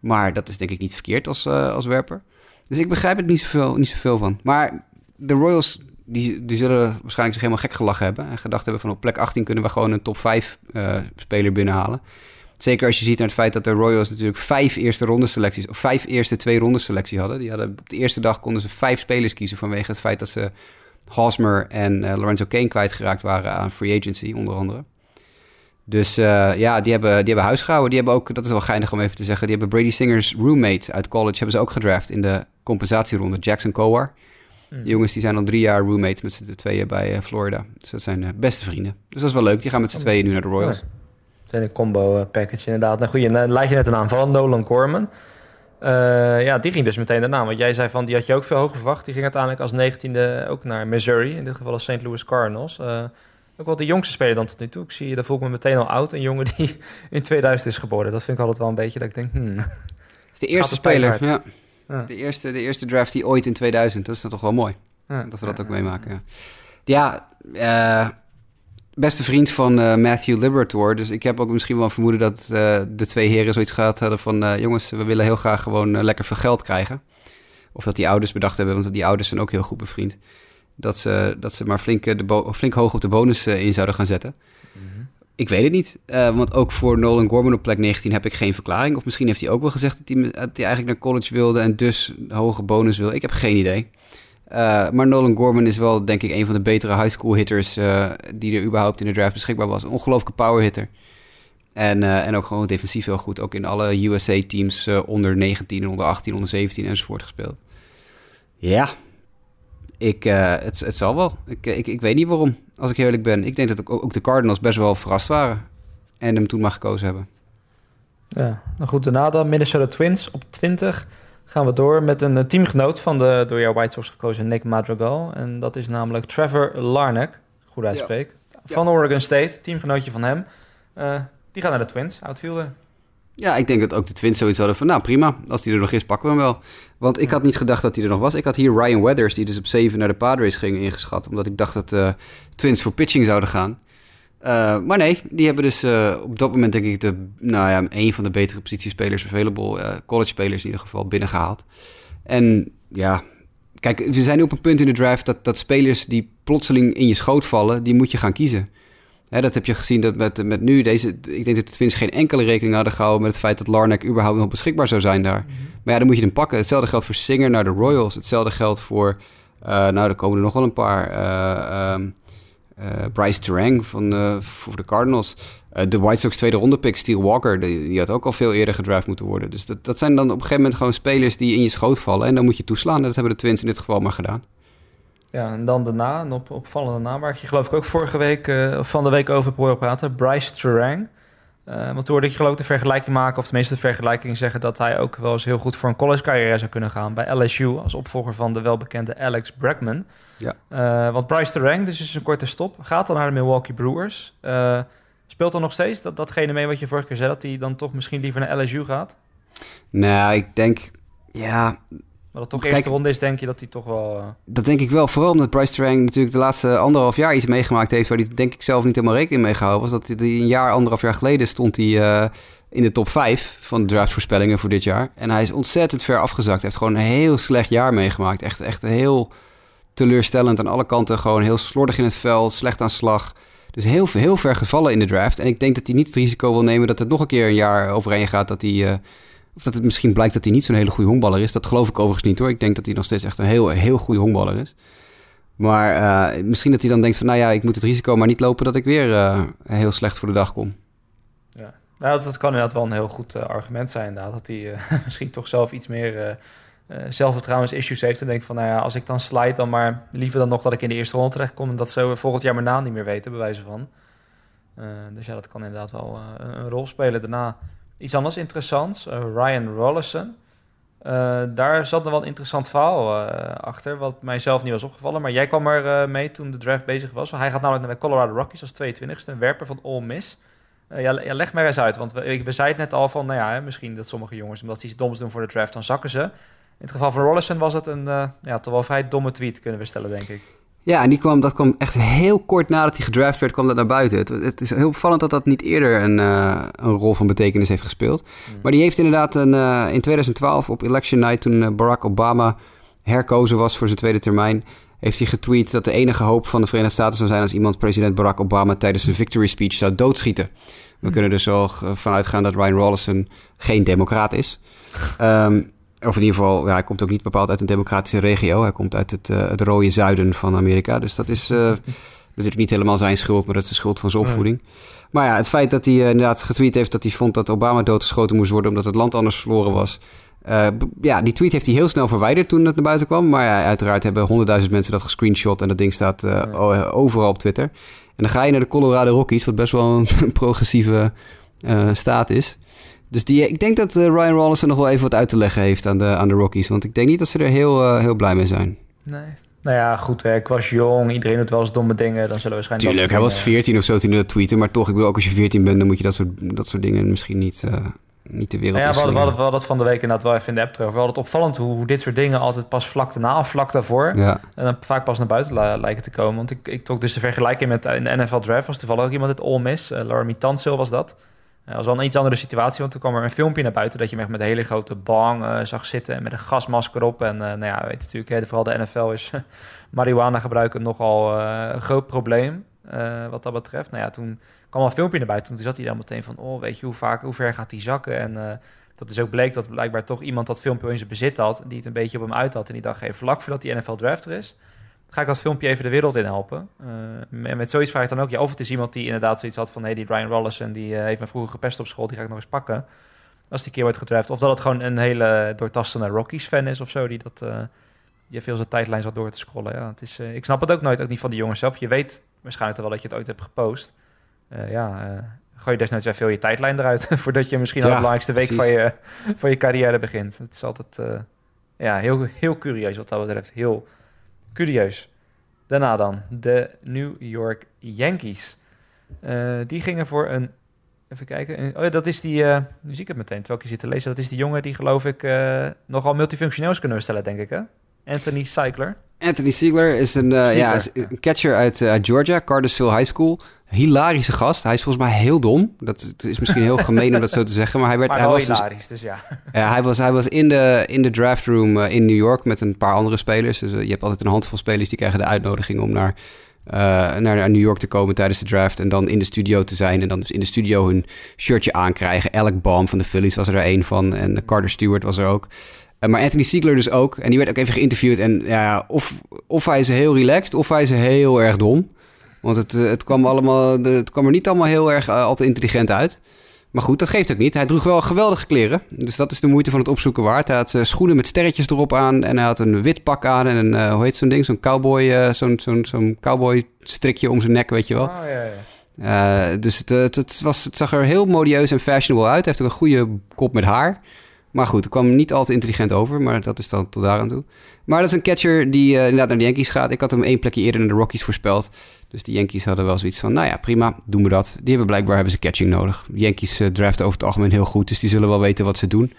Maar dat is denk ik niet verkeerd als, uh, als werper. Dus ik begrijp het niet zoveel, niet zoveel van. Maar... De Royals, die, die zullen waarschijnlijk zich helemaal gek gelachen hebben. En gedacht hebben van op plek achttien kunnen we gewoon een top vijf uh, speler binnenhalen. Zeker als je ziet naar het feit dat de Royals natuurlijk vijf eerste ronde selecties... of vijf eerste twee ronde selectie hadden. Die hadden. Op de eerste dag konden ze vijf spelers kiezen vanwege het feit dat ze... Hosmer en uh, Lorenzo Cain kwijtgeraakt waren aan free agency, onder andere. Dus uh, ja, die hebben, die hebben huisgehouden. Die hebben ook, dat is wel geinig om even te zeggen... die hebben Brady Singer's roommate uit college hebben ze ook gedraft in de compensatieronde. Jackson Kowar. De jongens die zijn al drie jaar roommates met z'n tweeën bij Florida. Dus dat zijn beste vrienden. Dus dat is wel leuk. Die gaan met z'n tweeën nu naar de Royals. Dat is een combo package inderdaad. Nou goed, je laat je net de naam van Nolan Gorman. Uh, ja, die ging dus meteen daarna. Want jij zei van, die had je ook veel hoger verwacht. Die ging uiteindelijk als negentiende ook naar Missouri. In dit geval als Saint Louis Cardinals. Uh, ook wel de jongste speler dan tot nu toe. Ik zie, daar voel ik me meteen al oud. Een jongen die in tweeduizend is geboren. Dat vind ik altijd wel een beetje dat ik denk, hmm. Dat is de eerste speler, ja. Ja. De, eerste, de eerste draft die ooit in tweeduizend. Dat is dan toch wel mooi. Ja, dat we dat ja, ook ja, meemaken. Ja, ja uh, beste vriend van uh, Matthew Liberatore. Dus ik heb ook misschien wel vermoeden dat uh, de twee heren zoiets gehad hadden van... Uh, jongens, we willen heel graag gewoon uh, lekker veel geld krijgen. Of dat die ouders bedacht hebben, want die ouders zijn ook heel goed bevriend. Dat ze, dat ze maar flink, uh, de bo- flink hoog op de bonus uh, in zouden gaan zetten. Mm-hmm. Ik weet het niet, uh, want ook voor Nolan Gorman op plek negentien heb ik geen verklaring. Of misschien heeft hij ook wel gezegd dat hij, dat hij eigenlijk naar college wilde en dus een hoge bonus wil. Ik heb geen idee. Uh, maar Nolan Gorman is wel, denk ik, een van de betere high school hitters uh, die er überhaupt in de draft beschikbaar was. Een ongelooflijke power hitter. En, uh, en ook gewoon defensief heel goed. Ook in alle U S A-teams uh, onder negentien, en onder achttien, onder zeventien enzovoort gespeeld. Ja, ik, uh, het, het zal wel. Ik, ik, ik weet niet waarom, als ik heel eerlijk ben. Ik denk dat ook, ook de Cardinals best wel verrast waren. En hem toen maar gekozen hebben. Ja, nou goed, daarna dan Minnesota Twins op twintig. Gaan we door met een teamgenoot van de door jouw White Sox gekozen Nick Madrigal. En dat is namelijk Trevor Larnack, goed uitspreek, ja. van ja. Oregon State, teamgenootje van hem. Uh, die gaat naar de Twins, outfielder. Ja, ik denk dat ook de Twins zoiets hadden van, nou prima, als die er nog is, pakken we hem wel. Want ik had niet gedacht dat hij er nog was. Ik had hier Ryan Weathers, die dus op zeven naar de Padres ging, ingeschat. Omdat ik dacht dat de uh, Twins voor pitching zouden gaan. Uh, maar nee, die hebben dus uh, op dat moment denk ik de, nou ja, een van de betere positiespelers available, uh, college spelers in ieder geval, binnengehaald. En ja, kijk, we zijn nu op een punt in de draft dat, dat spelers die plotseling in je schoot vallen, die moet je gaan kiezen. Hè, dat heb je gezien dat met, met nu deze, ik denk dat de Twins geen enkele rekening hadden gehouden met het feit dat Larnack überhaupt nog beschikbaar zou zijn daar. Mm-hmm. Maar ja, dan moet je hem pakken. Hetzelfde geldt voor Singer naar de Royals. Hetzelfde geldt voor, uh, nou, er komen er nog wel een paar... Uh, um, Uh, Bryce Terang van uh, voor de Cardinals. Uh, de White Sox tweede ronde pick, Steel Walker, die, die had ook al veel eerder gedraft moeten worden. Dus dat, dat zijn dan op een gegeven moment gewoon spelers die in je schoot vallen. En dan moet je toeslaan. En dat hebben de Twins in dit geval maar gedaan. Ja, en dan daarna, een op, opvallende naam, waar ik je geloof ik ook vorige week uh, van de week over heb horen praten. Bryce Terang. Uh, want toen hoorde ik geloof ik de vergelijking maken, of tenminste de vergelijking zeggen dat hij ook wel eens heel goed voor een college carrière zou kunnen gaan bij L S U als opvolger van de welbekende Alex Bregman. Ja. Uh, want Bryce Terang, dus is een korte stop, gaat dan naar de Milwaukee Brewers. Uh, speelt dan nog steeds dat, datgene mee wat je vorige keer zei, dat hij dan toch misschien liever naar L S U gaat? Nou, ik denk, ja... Maar dat toch Kijk, eerste ronde is, denk je dat hij toch wel... Uh... Dat denk ik wel, vooral omdat Bryce Terang natuurlijk de laatste anderhalf jaar iets meegemaakt heeft... waar hij denk ik zelf niet helemaal rekening mee gehouden was. Dat hij een jaar, anderhalf jaar geleden stond hij uh, in de top vijf van de draftvoorspellingen voor dit jaar. En hij is ontzettend ver afgezakt. Hij heeft gewoon een heel slecht jaar meegemaakt. Echt, echt heel teleurstellend aan alle kanten. Gewoon heel slordig in het veld, slecht aan slag. Dus heel, heel ver gevallen in de draft. En ik denk dat hij niet het risico wil nemen dat het nog een keer een jaar overheen gaat dat hij... Uh, Of dat het misschien blijkt dat hij niet zo'n hele goede honkballer is. Dat geloof ik overigens niet hoor. Ik denk dat hij nog steeds echt een heel, heel goede honkballer is. Maar uh, misschien dat hij dan denkt van... nou ja, ik moet het risico maar niet lopen dat ik weer uh, heel slecht voor de dag kom. Ja, nou, dat, dat kan inderdaad wel een heel goed uh, argument zijn inderdaad. Dat hij uh, misschien toch zelf iets meer uh, uh, zelfvertrouwensissues heeft. En denkt van, nou ja, als ik dan slide dan maar... liever dan nog dat ik in de eerste ronde terecht kom... en dat ze volgend jaar mijn naam niet meer weten, bij wijze van. Uh, dus ja, dat kan inderdaad wel uh, een rol spelen daarna... Iets anders interessants, uh, Ryan Rollison. Uh, daar zat nog wel een interessant verhaal uh, achter, wat mijzelf niet was opgevallen. Maar jij kwam er uh, mee toen de draft bezig was. Hij gaat namelijk naar de Colorado Rockies als tweeëntwintigste, een werper van Ole Miss. Uh, ja, ja, leg maar eens uit, want we, we zeiden het net al van... nou ja, misschien dat sommige jongens, omdat ze iets doms doen voor de draft, dan zakken ze. In het geval van Rollison was het een uh, ja, toch wel vrij domme tweet, kunnen we stellen, denk ik. Ja, en die kwam, dat kwam echt heel kort nadat hij gedraft werd, kwam dat naar buiten. Het, het is heel opvallend dat dat niet eerder een, uh, een rol van betekenis heeft gespeeld. Mm. Maar die heeft inderdaad een, uh, in twintig twaalf op Election Night, toen Barack Obama herkozen was voor zijn tweede termijn, heeft hij getweet dat de enige hoop van de Verenigde Staten zou zijn als iemand president Barack Obama tijdens zijn victory speech zou doodschieten. We mm. kunnen dus wel vanuit gaan dat Ryan Rollison geen democraat is. Um, Of in ieder geval, ja, hij komt ook niet bepaald uit een democratische regio. Hij komt uit het, uh, het rode zuiden van Amerika. Dus dat is uh, natuurlijk niet helemaal zijn schuld, maar dat is de schuld van zijn opvoeding. Nee. Maar ja, het feit dat hij uh, inderdaad getweet heeft dat hij vond dat Obama doodgeschoten moest worden omdat het land anders verloren was. Uh, b- ja, die tweet heeft hij heel snel verwijderd toen het naar buiten kwam. Maar ja, uiteraard hebben honderdduizend mensen dat gescreenshot en dat ding staat uh, nee. overal op Twitter. En dan ga je naar de Colorado Rockies, wat best wel een progressieve uh, staat is. Dus die, ik denk dat uh, Ryan Rollison nog wel even wat uit te leggen heeft aan de, aan de Rockies. Want ik denk niet dat ze er heel, uh, heel blij mee zijn. Nee. Nou ja, goed, hè, ik was jong. Iedereen doet wel eens domme dingen. Dan zullen we waarschijnlijk... Tuurlijk, hij was veertien of zo toen hij dat tweette. Maar toch, ik bedoel, ook als je veertien bent, dan moet je dat soort, dat soort dingen misschien niet, uh, niet de wereld... Ja, ja we, hadden, we, hadden, we hadden het van de week inderdaad wel even in de app terug. We hadden het opvallend hoe, hoe dit soort dingen altijd pas vlak daarna of vlak daarvoor... Ja. En dan vaak pas naar buiten la- lijken te komen. Want ik, ik trok dus de vergelijking met in de N F L Draft. Was toevallig ook iemand uit Ole Miss. Uh, Laramie Tunsil was dat. Dat was wel een iets andere situatie, want toen kwam er een filmpje naar buiten... dat je hem echt met een hele grote bang uh, zag zitten en met een gasmasker op. En uh, nou ja, weet je natuurlijk, hè, vooral de N F L is marihuana gebruiken nogal uh, een groot probleem uh, wat dat betreft. Nou ja, toen kwam al een filmpje naar buiten. En toen zat hij dan meteen van, oh, weet je, hoe vaak, hoe ver gaat hij zakken? En uh, dat is ook bleek dat blijkbaar toch iemand dat filmpje in zijn bezit had, die het een beetje op hem uit had. En die dacht, hey, vlak voordat die N F L draft er is, ga ik dat filmpje even de wereld in helpen. Uh, en met zoiets vraag ik dan ook, ja, of het is iemand die inderdaad zoiets had van, hey, die Ryan Rollison, die uh, heeft me vroeger gepest op school, die ga ik nog eens pakken. Als die keer wordt gedraft. Of dat het gewoon een hele doortastende Rockies-fan is of zo, die dat... Uh, je veel zijn tijdlijn zat door te scrollen. Ja, het is, uh, ik snap het ook nooit, ook niet van die jongens zelf. Je weet waarschijnlijk wel dat je het ooit hebt gepost. Uh, ja, uh, gooi je desnoods even veel je tijdlijn eruit... voordat je misschien ja, al de belangrijkste week van je, van je carrière begint. Het is altijd uh, ja, heel, heel curieus wat dat betreft. Heel curieus. Daarna dan, de New York Yankees. Uh, die gingen voor een... Even kijken. Oh, dat is die... Uh, nu zie ik het meteen, terwijl ik je zit te lezen. Dat is die jongen die, geloof ik, uh, nogal multifunctioneel is kunnen bestellen, denk ik, hè? Anthony Siegler. Anthony Siegler is een, uh, Siegler. Ja, is een catcher uit uh, Georgia, Cartersville High School. Hilarische gast. Hij is volgens mij heel dom. Dat is misschien heel gemeen om dat zo te zeggen. Maar hij werd maar hij was hilarisch, dus, dus ja. ja. Hij was, hij was in, de, in de draft room uh, in New York met een paar andere spelers. Dus uh, je hebt altijd een handvol spelers die krijgen de uitnodiging om naar, uh, naar, naar New York te komen tijdens de draft. En dan in de studio te zijn. En dan dus in de studio hun shirtje aankrijgen. Alec Bohm van de Phillies was er één van. En Carter Stewart was er ook. Maar Anthony Siegler dus ook. En die werd ook even geïnterviewd. En ja, of, of hij is heel relaxed, of hij is heel erg dom. Want het, het, kwam, allemaal, het kwam er niet allemaal heel erg uh, al te intelligent uit. Maar goed, dat geeft ook niet. Hij droeg wel geweldige kleren. Dus dat is de moeite van het opzoeken waard. Hij had uh, schoenen met sterretjes erop aan. En hij had een wit pak aan. En een, uh, hoe heet zo'n ding? Zo'n cowboy, uh, zo'n, zo'n, zo'n cowboy strikje om zijn nek, weet je wel. Oh, ja, ja. Uh, dus het, het, het, was, het zag er heel modieus en fashionable uit. Hij heeft ook een goede kop met haar. Maar goed, het kwam niet al te intelligent over, maar dat is dan tot daar aan toe. Maar dat is een catcher die uh, inderdaad naar de Yankees gaat. Ik had hem één plekje eerder naar de Rockies voorspeld. Dus de Yankees hadden wel zoiets van, nou ja, prima, doen we dat. Die hebben blijkbaar hebben ze catching nodig. De Yankees uh, draften over het algemeen heel goed, dus die zullen wel weten wat ze doen.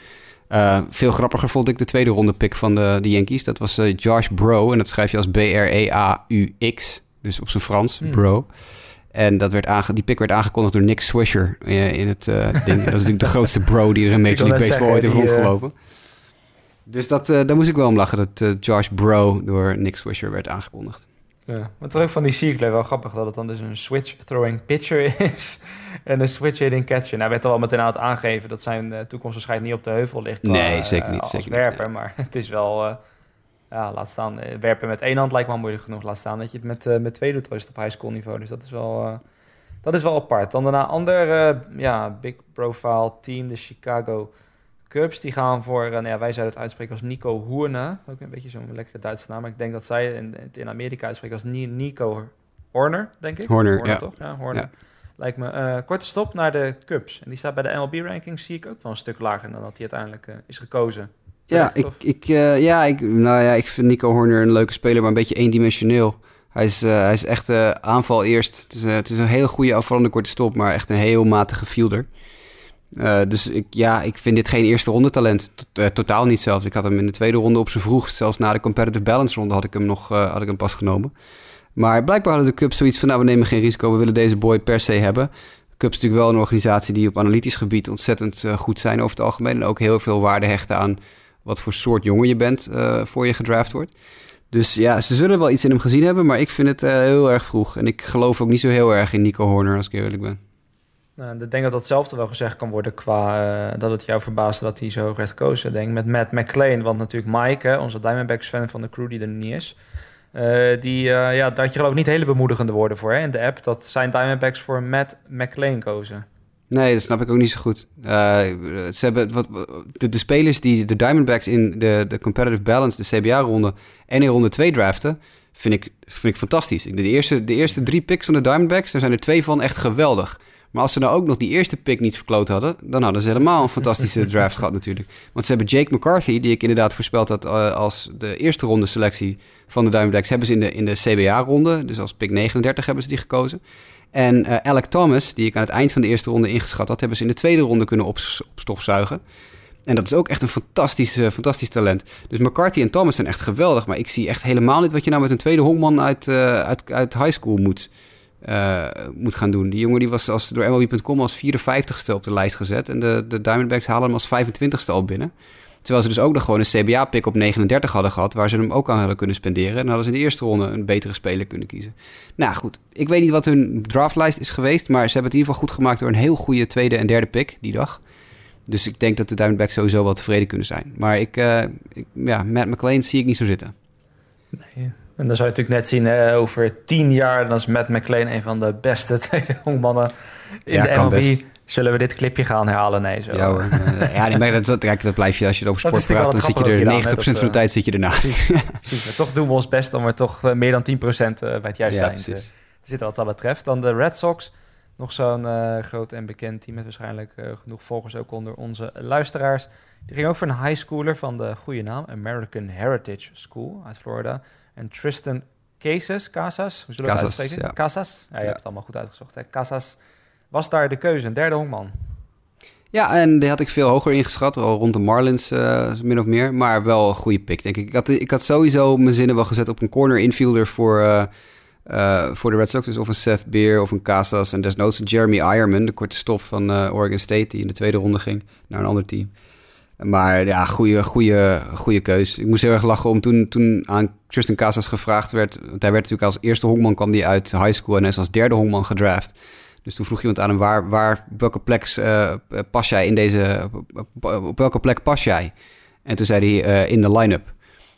Uh, veel grappiger vond ik de tweede ronde pick van de, de Yankees. Dat was uh, Josh Brough, en dat schrijf je als B R E A U X. Dus op zijn Frans, hmm. Brough. En dat werd aange- die pick werd aangekondigd door Nick Swisher in het uh, ding. Dat is natuurlijk de grootste bro die er in Major League Baseball ooit heeft rondgelopen. Uh... Dus dat, uh, daar moest ik wel om lachen, dat uh, Josh Brough door Nick Swisher werd aangekondigd. Ja, maar terug van die Siegler, wel grappig dat het dan dus een switch-throwing pitcher is en een switch-hitting catcher. Nou, werd al meteen aan het aangeven dat zijn uh, toekomst waarschijnlijk niet op de heuvel ligt. Nee, uh, zeker niet. Als zeker werper, niet, nee. Maar het is wel... Uh, Ja, laat staan. Werpen met één hand lijkt me al moeilijk genoeg. Laat staan dat je het met, uh, met twee doet op high school niveau. Dus dat is wel, uh, dat is wel apart. Dan daarna ander uh, ja, big profile team, de Chicago Cubs. Die gaan voor, uh, nou ja, wij zouden het uitspreken als Nico Hoerner. Ook een beetje zo'n lekkere Duitse naam. Maar ik denk dat zij het in Amerika uitspreken als Nico Horner, denk ik. Horner, Horner ja. toch? Ja, Horner. Ja. Lijkt me. Uh, korte stop naar de Cubs. En die staat bij de M L B-rankings, zie ik ook wel een stuk lager dan dat hij uiteindelijk uh, is gekozen. Ja, ik, ik, uh, ja, ik, nou ja, ik vind Nico Hoerner een leuke speler, maar een beetje eendimensioneel. Hij is, uh, hij is echt uh, aanval eerst. Het is, uh, het is een hele goede afvallende korte stop, maar echt een heel matige fielder. Uh, dus ik, ja, ik vind dit geen eerste ronde talent. T- uh, totaal niet zelfs. Ik had hem in de tweede ronde op z'n vroegst. Zelfs na de competitive balance ronde had ik hem nog uh, had ik hem pas genomen. Maar blijkbaar hadden de Cubs zoiets van, nou, we nemen geen risico. We willen deze boy per se hebben. Cubs is natuurlijk wel een organisatie die op analytisch gebied ontzettend uh, goed zijn over het algemeen. En ook heel veel waarde hechten aan wat voor soort jongen je bent uh, voor je gedraft wordt. Dus ja, ze zullen wel iets in hem gezien hebben, maar ik vind het uh, heel erg vroeg. En ik geloof ook niet zo heel erg in Nico Hoerner, als ik eerlijk ben. Nou, ik denk dat datzelfde wel gezegd kan worden qua uh, dat het jou verbaasde dat hij zo hoog werd gekozen. Denk met Matt McClain, want natuurlijk Mike, hè, onze Diamondbacks-fan van de crew die er niet is. Uh, die, uh, ja, daar had je geloof ik niet hele bemoedigende woorden voor hè, in de app. Dat zijn Diamondbacks voor Matt McClain kozen. Nee, dat snap ik ook niet zo goed. Uh, ze hebben wat, de, de spelers die de Diamondbacks in de, de competitive balance, de C B A-ronde en in ronde twee draften, vind ik, vind ik fantastisch. De eerste, de eerste drie picks van de Diamondbacks, daar zijn er twee van echt geweldig. Maar als ze nou ook nog die eerste pick niet verkloot hadden, dan hadden ze helemaal een fantastische draft gehad natuurlijk. Want ze hebben Jake McCarthy, die ik inderdaad voorspeld had uh, als de eerste ronde selectie van de Diamondbacks, hebben ze in de, in de C B A-ronde, dus als pick negenendertig hebben ze die gekozen. En uh, Alec Thomas, die ik aan het eind van de eerste ronde ingeschat had, hebben ze in de tweede ronde kunnen ops- opstofzuigen. En dat is ook echt een fantastisch, uh, fantastisch talent. Dus McCarthy en Thomas zijn echt geweldig. Maar ik zie echt helemaal niet wat je nou met een tweede honkman uit, uh, uit, uit high school moet, uh, moet gaan doen. Die jongen die was als, door M L B punt com als vierenvijftigste op de lijst gezet. En de, de Diamondbacks halen hem als vijfentwintigste al binnen. Terwijl ze dus ook nog gewoon een C B A-pick op negenendertig hadden gehad, waar ze hem ook aan hadden kunnen spenderen. En dan hadden ze in de eerste ronde een betere speler kunnen kiezen. Nou goed, ik weet niet wat hun draftlijst is geweest, maar ze hebben het in ieder geval goed gemaakt door een heel goede tweede en derde pick die dag. Dus ik denk dat de Diamondbacks sowieso wel tevreden kunnen zijn. Maar ik, uh, ik, ja, Matt McClain zie ik niet zo zitten. Nee. En dan zou je natuurlijk net zien, hè, over tien jaar... dan is Matt McClain een van de beste tweede jongmannen in ja, de M L B. Best. Zullen we dit clipje gaan herhalen? Nee, zo. Ja, hoor. ja nee, maar dat, kijk, dat blijf je als je het over sport praat. Dan zit je er gedaan, negentig procent dat, van de tijd zit je ernaast. Precies, precies, toch doen we ons best om er toch meer dan tien procent bij het juiste eind te zitten wat dat betreft. Dan de Red Sox. Nog zo'n uh, groot en bekend team met waarschijnlijk uh, genoeg volgers ook onder onze luisteraars. Die ging ook voor een highschooler van de goede naam American Heritage School uit Florida. En Tristan Casas, Casas, hoe zullen we Casas, het uitspreken? Ja. Casas, ja, je ja. hebt het allemaal goed uitgezocht. Hè? Casas was daar de keuze, een derde honkman. Ja, en die had ik veel hoger ingeschat, wel rond de Marlins uh, min of meer. Maar wel een goede pick, denk ik. Ik had, ik had sowieso mijn zinnen wel gezet op een corner infielder voor... Uh, Uh, voor de Red Sox, dus of een Seth Beer of een Casas. En desnoods Jeremy Ironman, de korte stop van uh, Oregon State, die in de tweede ronde ging naar een ander team. Maar ja, goede, goede, goede keus. Ik moest heel erg lachen om toen, toen aan Tristan Casas gevraagd werd. Want hij werd natuurlijk als eerste honkman, kwam die uit high school en hij is als derde honkman gedraft. Dus toen vroeg iemand aan hem, waar, waar, op welke plek uh, pas jij in deze... Op welke plek pas jij? En toen zei hij uh, in de line-up.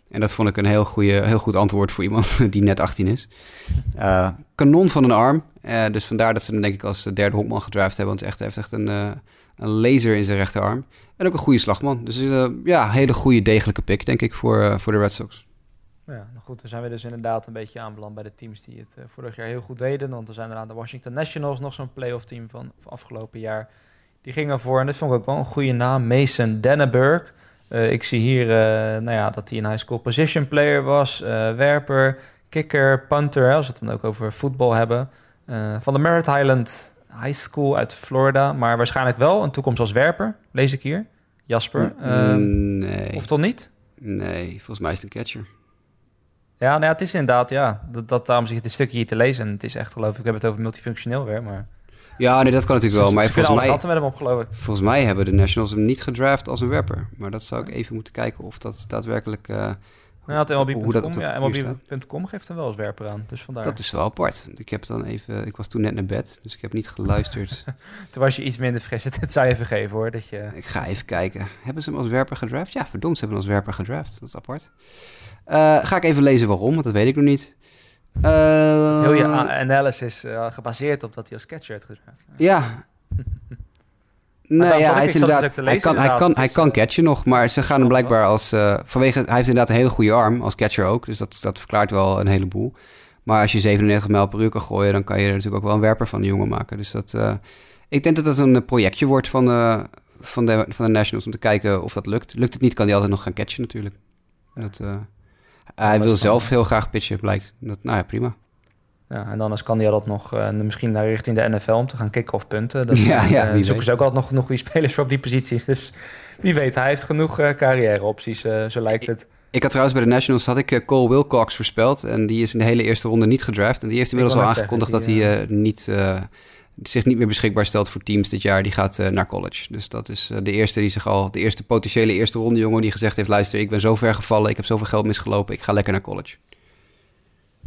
En dat vond ik een heel, goede, heel goed antwoord voor iemand die net achttien is. Uh, kanon van een arm. Uh, dus vandaar dat ze hem denk ik als derde honkman gedraft hebben. Want hij heeft echt, echt een, uh, een laser in zijn rechterarm. En ook een goede slagman. Dus uh, ja, een hele goede degelijke pick denk ik voor, uh, voor de Red Sox. Ja, nou goed, dan zijn we dus inderdaad een beetje aanbeland bij de teams die het uh, vorig jaar heel goed deden. Want er zijn er aan de Washington Nationals nog zo'n playoff team van, van afgelopen jaar. Die ging ervoor, en dat vond ik ook wel een goede naam, Mason Dannenberg. Uh, ik zie hier uh, nou ja, dat hij een high school position player was, uh, werper, kicker, punter, als we het dan ook over voetbal hebben. Uh, van de Merritt Highland High School uit Florida, maar waarschijnlijk wel een toekomst als werper, lees ik hier. Jasper, uh, nee. Of toch niet? Nee, volgens mij is het een catcher. Ja, nou ja, het is inderdaad, ja, dat, dat, daarom zit dit stukje hier te lezen en het is echt, geloof ik, ik heb het over multifunctioneel weer, maar... Ja, nee, dat kan natuurlijk wel. Maar dus volgens, mij, met hem op, geloof ik. volgens mij hebben de Nationals hem niet gedraft als een werper. Maar dat zou ik even moeten kijken of dat daadwerkelijk... Uh, nou, dat M L B punt com ja, M L B punt com geeft hem wel als werper aan. Dus vandaar. Dat is wel apart. Ik, heb dan even, ik was toen net naar bed, dus ik heb niet geluisterd. Toen was je iets minder fris. Het zou je even geven, hoor. Dat je... Ik ga even kijken. Hebben ze hem als werper gedraft? Ja, verdomd, ze hebben hem als werper gedraft. Dat is apart. Uh, ga ik even lezen waarom, want dat weet ik nog niet. Uh, Heel je analysis uh, gebaseerd op dat hij als catcher heeft gedraft. Ja. Nee, ja, hij is inderdaad. Lezen, hij kan, inderdaad, hij kan, hij kan catchen nog, maar ze gaan hem blijkbaar als uh, vanwege. Hij heeft inderdaad een hele goede arm als catcher ook, dus dat, dat verklaart wel een heleboel. Maar als je zevenennegentig mijl per uur kan gooien, dan kan je er natuurlijk ook wel een werper van de jongen maken. Dus dat, uh, ik denk dat dat een projectje wordt van de, van de, van de Nationals om te kijken of dat lukt. Lukt het niet, kan hij altijd nog gaan catchen natuurlijk. Dat. Uh, Hij wil zelf heel graag pitchen, blijkt. Dat, nou ja, prima. Ja, en anders kan hij dat nog uh, misschien naar richting de N F L om te gaan kick-off punten. Dat ja, ja, uh, zoeken ze ook altijd nog genoeg goede spelers voor op die positie. Dus wie weet, hij heeft genoeg uh, carrièreopties, uh, zo lijkt het. Ik, ik had trouwens bij de Nationals had ik uh, Cole Wilcox voorspeld. En die is in de hele eerste ronde niet gedraft. En die heeft inmiddels al aangekondigd dat hij uh, niet, uh, zich niet meer beschikbaar stelt voor teams dit jaar. Die gaat uh, naar college. Dus dat is uh, de eerste die zich al... De eerste potentiële eerste ronde jongen die gezegd heeft... luister, ik ben zo ver gevallen, ik heb zoveel geld misgelopen... ik ga lekker naar college.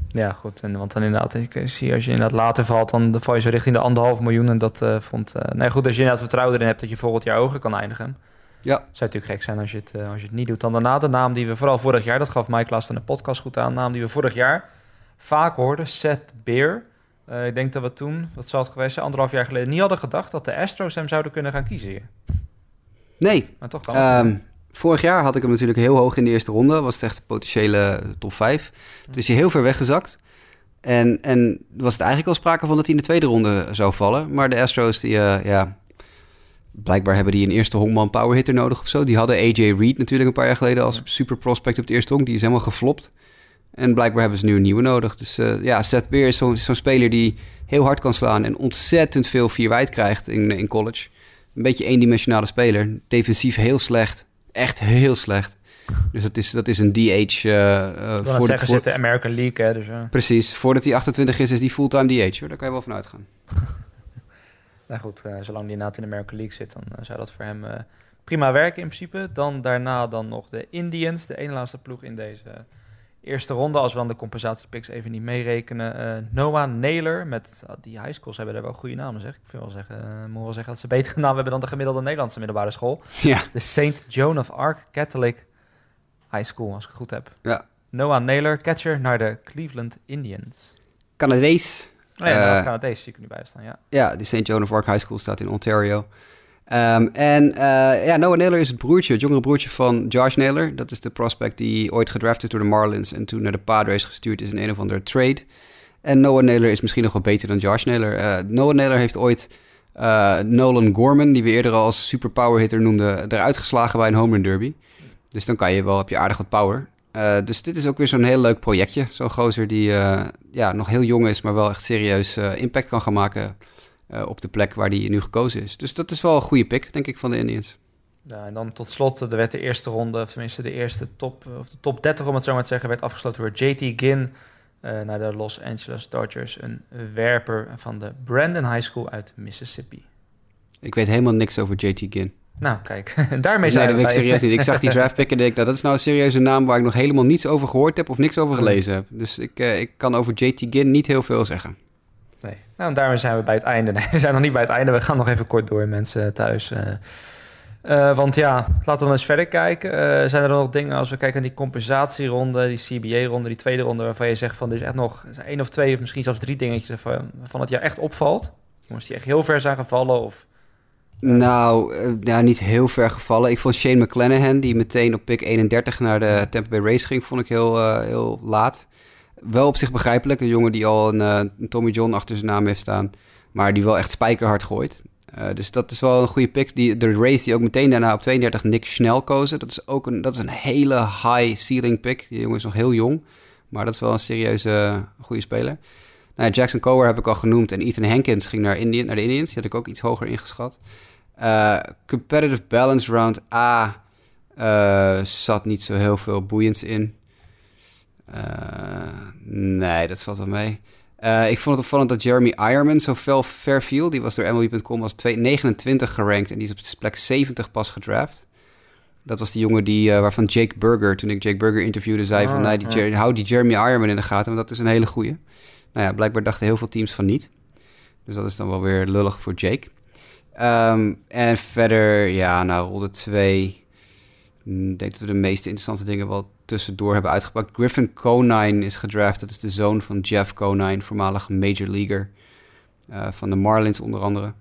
Ja, goed. En, want dan inderdaad, ik zie als je inderdaad later valt... dan val je zo richting de anderhalf miljoen. En dat uh, vond... Uh, nee, goed, als je inderdaad vertrouwen erin hebt... dat je volgend jaar hoger kan eindigen. Ja. Zou natuurlijk gek zijn als je, het, uh, als je het niet doet. Dan daarna de naam die we vooral vorig jaar... dat gaf Mike Last in de podcast goed aan... naam die we vorig jaar vaak hoorden. Seth Beer... Uh, ik denk dat we toen, wat zal het geweest zijn, anderhalf jaar geleden... niet hadden gedacht dat de Astros hem zouden kunnen gaan kiezen hier. Nee. Maar toch kan um, vorig jaar had ik hem natuurlijk heel hoog in de eerste ronde. Was het echt de potentiële top vijf. Toen is hij heel ver weggezakt. En, en was het eigenlijk al sprake van dat hij in de tweede ronde zou vallen. Maar de Astros, die, uh, ja, blijkbaar hebben die een eerste honkman powerhitter nodig of zo. Die hadden A J Reed natuurlijk een paar jaar geleden als super prospect op de eerste honk. Die is helemaal geflopt. En blijkbaar hebben ze nu een nieuwe nodig. Dus uh, ja, Seth Beer is zo'n zo'n speler die heel hard kan slaan... en ontzettend veel vierwijd krijgt in, in college. Een beetje eendimensionale speler. Defensief heel slecht. Echt heel slecht. Dus dat is, dat is een D H... Uh, ik wil het zeggen, het zit de American League, hè. Dus, uh. Precies. Voordat hij achtentwintig is, is die fulltime D H. Hoor. Daar kan je wel van uitgaan. Nou goed, uh, zolang die inderdaad in de American League zit... dan uh, zou dat voor hem... Uh... prima werk in principe. Dan daarna dan nog de Indians, de ene laatste ploeg in deze eerste ronde. Als we dan de compensatiepicks even niet meerekenen. Uh, Noah Naylor, met uh, die high schools hebben daar wel goede namen, zeg. Ik vind wel zeggen, uh, moet wel zeggen dat ze betere namen hebben dan de gemiddelde Nederlandse middelbare school. Ja. De Saint Joan of Arc Catholic High School, als ik het goed heb. Ja. Noah Naylor, catcher naar de Cleveland Indians. Canadees. Oh ja, uh, Canadees zie ik er nu bij staan, ja. Ja, de Saint Joan of Arc High School staat in Ontario. Um, en uh, ja, Noah Naylor is het broertje, het jongere broertje van Josh Naylor. Dat is de prospect die ooit gedraft is door de Marlins en toen naar de Padres gestuurd is in een of andere trade. En Noah Naylor is misschien nog wel beter dan Josh Naylor. Uh, Noah Naylor heeft ooit uh, Nolan Gorman, die we eerder al als super power hitter noemden, eruit geslagen bij een home run derby. Dus dan kan je wel, heb je aardig wat power. Uh, dus dit is ook weer zo'n heel leuk projectje. Zo'n gozer die uh, ja, nog heel jong is, maar wel echt serieus uh, impact kan gaan maken uh, op de plek waar die nu gekozen is. Dus dat is wel een goede pick, denk ik, van de Indians. Ja, en dan tot slot, er werd de eerste ronde, of tenminste de eerste top, of de top dertig, om het zo maar te zeggen, werd afgesloten door J T Ginn uh, naar de Los Angeles Dodgers. Een werper van de Brandon High School uit Mississippi. Ik weet helemaal niks over J T Ginn. Nou, kijk, daarmee zijn nee, we dat ik serieus niet. Ik zag die draftpick en dacht, nou, dat is nou een serieuze naam waar ik nog helemaal niets over gehoord heb of niks over gelezen heb. Dus ik, uh, ik kan over J T Ginn niet heel veel zeggen. Nee, nou, daarmee zijn we bij het einde. Nee, we zijn nog niet bij het einde. We gaan nog even kort door, mensen thuis. Uh, uh, want ja, laten we dan eens verder kijken. Uh, zijn er nog dingen, als we kijken naar die compensatieronde, die C B A-ronde, die tweede ronde, waarvan je zegt van, er is echt nog één of twee of misschien zelfs drie dingetjes van, van het jaar echt opvalt? Jongens die echt heel ver zijn gevallen of... Nou, nou, niet heel ver gevallen. Ik vond Shane McClanahan, die meteen op pick eenendertig naar de Tampa Bay Rays ging, vond ik heel, uh, heel laat. Wel op zich begrijpelijk. Een jongen die al een, een Tommy John achter zijn naam heeft staan, maar die wel echt spijkerhard gooit. Uh, dus dat is wel een goede pick. Die, de Rays die ook meteen daarna op tweeëndertig Nick Snell kozen. Dat is ook een, dat is een hele high ceiling pick. Die jongen is nog heel jong, maar dat is wel een serieuze goede speler. Nou, Jackson Cowher heb ik al genoemd en Ethan Hankins ging naar, Indian, naar de Indians. Die had ik ook iets hoger ingeschat. Uh, competitive balance round A uh, zat niet zo heel veel boeiends in. Uh, nee, dat valt wel mee. Uh, ik vond het opvallend dat Jeremy Ironman zo fel ver viel. Die was door M L B punt com als negenentwintig gerankt en die is op plek zeventig pas gedraft. Dat was die jongen die, uh, waarvan Jake Berger, toen ik Jake Berger interviewde, zei oh, van nee, die oh. Jer- hou die Jeremy Ironman in de gaten, want dat is een hele goeie. Nou ja, blijkbaar dachten heel veel teams van niet. Dus dat is dan wel weer lullig voor Jake. Um, en verder, ja, nou, ronde twee. Ik denk dat we de meeste interessante dingen wel tussendoor hebben uitgepakt. Griffin Conine is gedraft. Dat is de zoon van Jeff Conine, voormalige major leaguer. Uh, van de Marlins onder andere.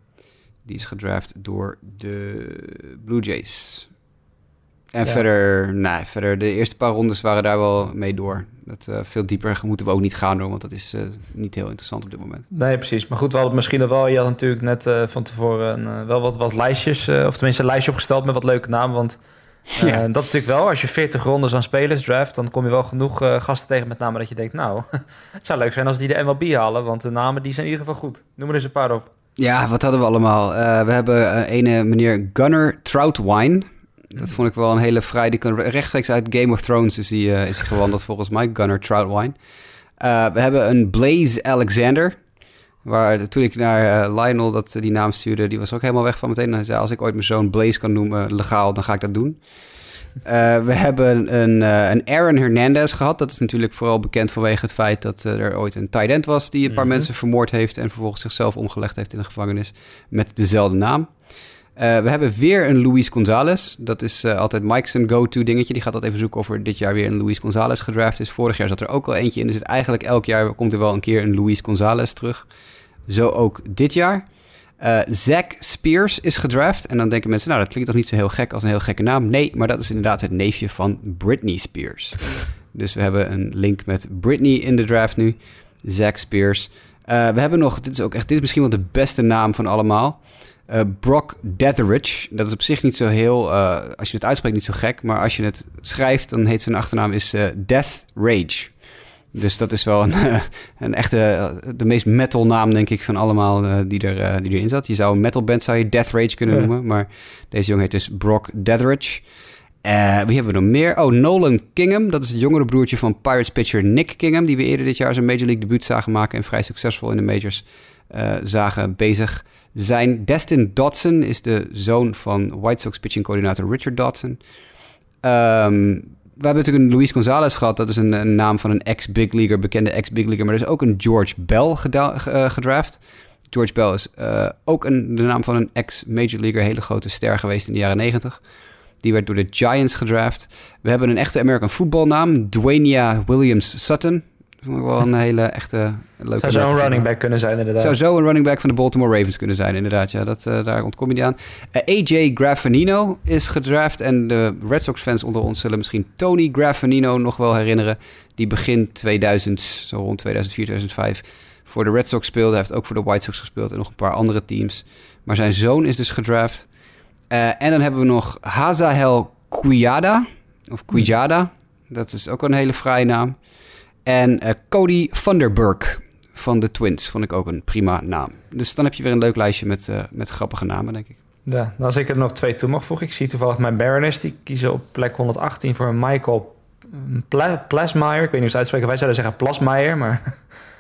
Die is gedraft door de Blue Jays. En ja. verder, nee, verder, de eerste paar rondes waren daar wel mee door. Dat, uh, veel dieper moeten we ook niet gaan door, want dat is uh, niet heel interessant op dit moment. Nee, precies. Maar goed, we hadden misschien nog wel... Je had natuurlijk net uh, van tevoren uh, wel wat, wat lijstjes... Uh, of tenminste een lijstje opgesteld met wat leuke namen. Want uh, ja. dat is natuurlijk wel... Als je veertig rondes aan spelers draft... dan kom je wel genoeg uh, gasten tegen met namen dat je denkt... nou, het zou leuk zijn als die de M L B halen... want de namen die zijn in ieder geval goed. Noem er eens een paar op. Ja, wat hadden we allemaal? Uh, we hebben uh, ene meneer Gunnar Troutwine... Dat vond ik wel een hele vrij... Die kan rechtstreeks uit Game of Thrones is hij uh, is gewandeld volgens mij. Gunnar Troutwine. Uh, we hebben een Blaze Alexander. Waar, toen ik naar uh, Lionel dat, die naam stuurde... die was ook helemaal weg van meteen. Hij zei, als ik ooit mijn zoon Blaze kan noemen legaal... dan ga ik dat doen. Uh, we hebben een, uh, een Aaron Hernandez gehad. Dat is natuurlijk vooral bekend vanwege het feit... dat uh, er ooit een tight end was... die een paar mm-hmm. mensen vermoord heeft... en vervolgens zichzelf omgelegd heeft in de gevangenis... met dezelfde naam. Uh, we hebben weer een Luis Gonzalez. Dat is uh, altijd Mike's go-to dingetje. Die gaat dat even zoeken of er dit jaar weer een Luis Gonzalez gedraft is. Vorig jaar zat er ook al eentje in. Dus eigenlijk elk jaar komt er wel een keer een Luis Gonzalez terug. Zo ook dit jaar. Uh, Zach Spears is gedraft. En dan denken mensen, nou dat klinkt toch niet zo heel gek als een heel gekke naam. Nee, maar dat is inderdaad het neefje van Britney Spears. Dus we hebben een link met Britney in de draft nu. Zach Spears. Uh, we hebben nog, dit is, ook echt, dit is misschien wel de beste naam van allemaal... Uh, Brock Deatheridge. Dat is op zich niet zo heel... Uh, als je het uitspreekt, niet zo gek. Maar als je het schrijft, dan heet zijn achternaam is uh, Death Rage. Dus dat is wel een, uh, een echte... Uh, de meest metal naam, denk ik, van allemaal uh, die, er, uh, die erin zat. Je zou een metalband zou je Death Rage kunnen ja. noemen. Maar deze jongen heet dus Brock Deatheridge. Uh, wie hebben we nog meer? Oh, Nolan Kingham. Dat is het jongere broertje van Pirates pitcher Nick Kingham. Die we eerder dit jaar zijn Major League debuut zagen maken. En vrij succesvol in de majors uh, zagen bezig zijn. Destin Dotson is de zoon van White Sox pitching-coördinator Richard Dotson. Um, we hebben natuurlijk een Luis Gonzalez gehad. Dat is een, een naam van een ex-big leaguer, bekende ex-big leaguer. Maar er is ook een George Bell geda- uh, gedraft. George Bell is uh, ook een, de naam van een ex-major leaguer, hele grote ster geweest in de jaren negentig. Die werd door de Giants gedraft. We hebben een echte American voetbalnaam, Dwania Williams Sutton. Dat vond ik wel een hele echte leuke... Zou zo een running back kunnen zijn, inderdaad. Zou zo een running back van de Baltimore Ravens kunnen zijn, inderdaad. Ja, dat, uh, daar ontkom je niet aan. Uh, A J Graffanino is gedraft. En de Red Sox-fans onder ons zullen misschien Tony Graffanino nog wel herinneren. Die begin tweeduizend, zo rond tweeduizend vier, tweeduizend vijf, voor de Red Sox speelde. Hij heeft ook voor de White Sox gespeeld en nog een paar andere teams. Maar zijn zoon is dus gedraft. Uh, en dan hebben we nog Hazael Quijada, of Quijada. Dat is ook een hele fraaie naam. En uh, Cody Funderburg van de Twins vond ik ook een prima naam. Dus dan heb je weer een leuk lijstje met, uh, met grappige namen, denk ik. Ja, als ik er nog twee toe mag voegen. Ik zie toevallig mijn Mariners, die kiezen op plek honderdachttien voor Michael Pla- Plasmeijer. Ik weet niet hoe ze het uitspreken. Wij zouden zeggen Plasmeijer, maar...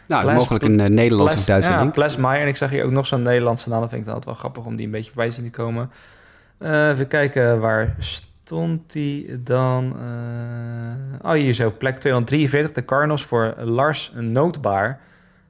Nou, Plas, mogelijk een uh, Nederlands Plas, of Duits. Ja, Plasmeijer. En ik zag hier ook nog zo'n Nederlandse naam. Dat vind ik dan altijd wel grappig om die een beetje voorbij zien te komen. Uh, even kijken, waar stond die dan? Uh, oh, hier zo, plek tweehonderddrieënveertig, de Cardinals voor Lars Nootbaar.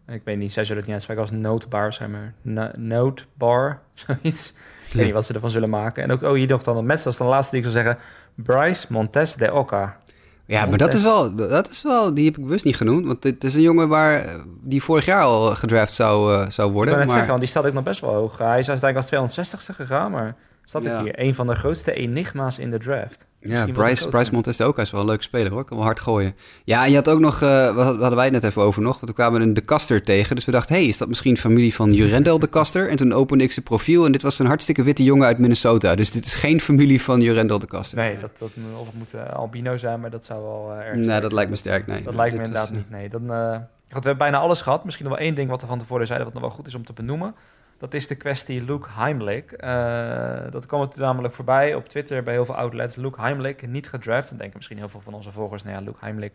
Ik weet niet, zij zullen het niet uitspreken als Nootbaar, zeg maar. No- Nootbaar, zoiets. Nee. Ik weet niet wat ze ervan zullen maken. En ook, oh, hier nog dan, met als de laatste die ik zou zeggen, Bryce Montes de Oca. Ja, maar Montes. dat is wel, dat is wel, die heb ik bewust niet genoemd. Want het is een jongen waar die vorig jaar al gedraft zou, uh, zou worden. Ik ben maar... zeggen, want die staat ook nog best wel hoog. Hij is uiteindelijk als tweehonderdzestigste gegaan, maar... Zat ja. ik hier. Een van de grootste enigma's in de draft. Misschien ja, Bryce, Bryce Montes de Oca is wel een leuk speler hoor. Kan wel hard gooien. Ja, en je had ook nog... Uh, wat hadden wij het net even over nog? Want we kwamen een De Caster tegen. Dus we dachten, hé, hey, is dat misschien familie van Jurendel De Caster? En toen opende ik zijn profiel en dit was een hartstikke witte jongen uit Minnesota. Dus dit is geen familie van Jurendel De Caster. Nee, dat, dat, of het moet uh, albino zijn, maar dat zou wel uh, erg Nee, dat zijn. lijkt me sterk, nee. Dat ja, lijkt me inderdaad was, niet, nee. Dan, uh, God, we hebben bijna alles gehad. Misschien nog wel één ding wat we van tevoren zeiden, wat nog wel goed is om te benoemen. Dat is de kwestie Luke Heimlich. Uh, dat kwam het namelijk voorbij op Twitter bij heel veel outlets. Luke Heimlich, niet gedraft. Dan denken misschien heel veel van onze volgers, nou ja, Luke Heimlich,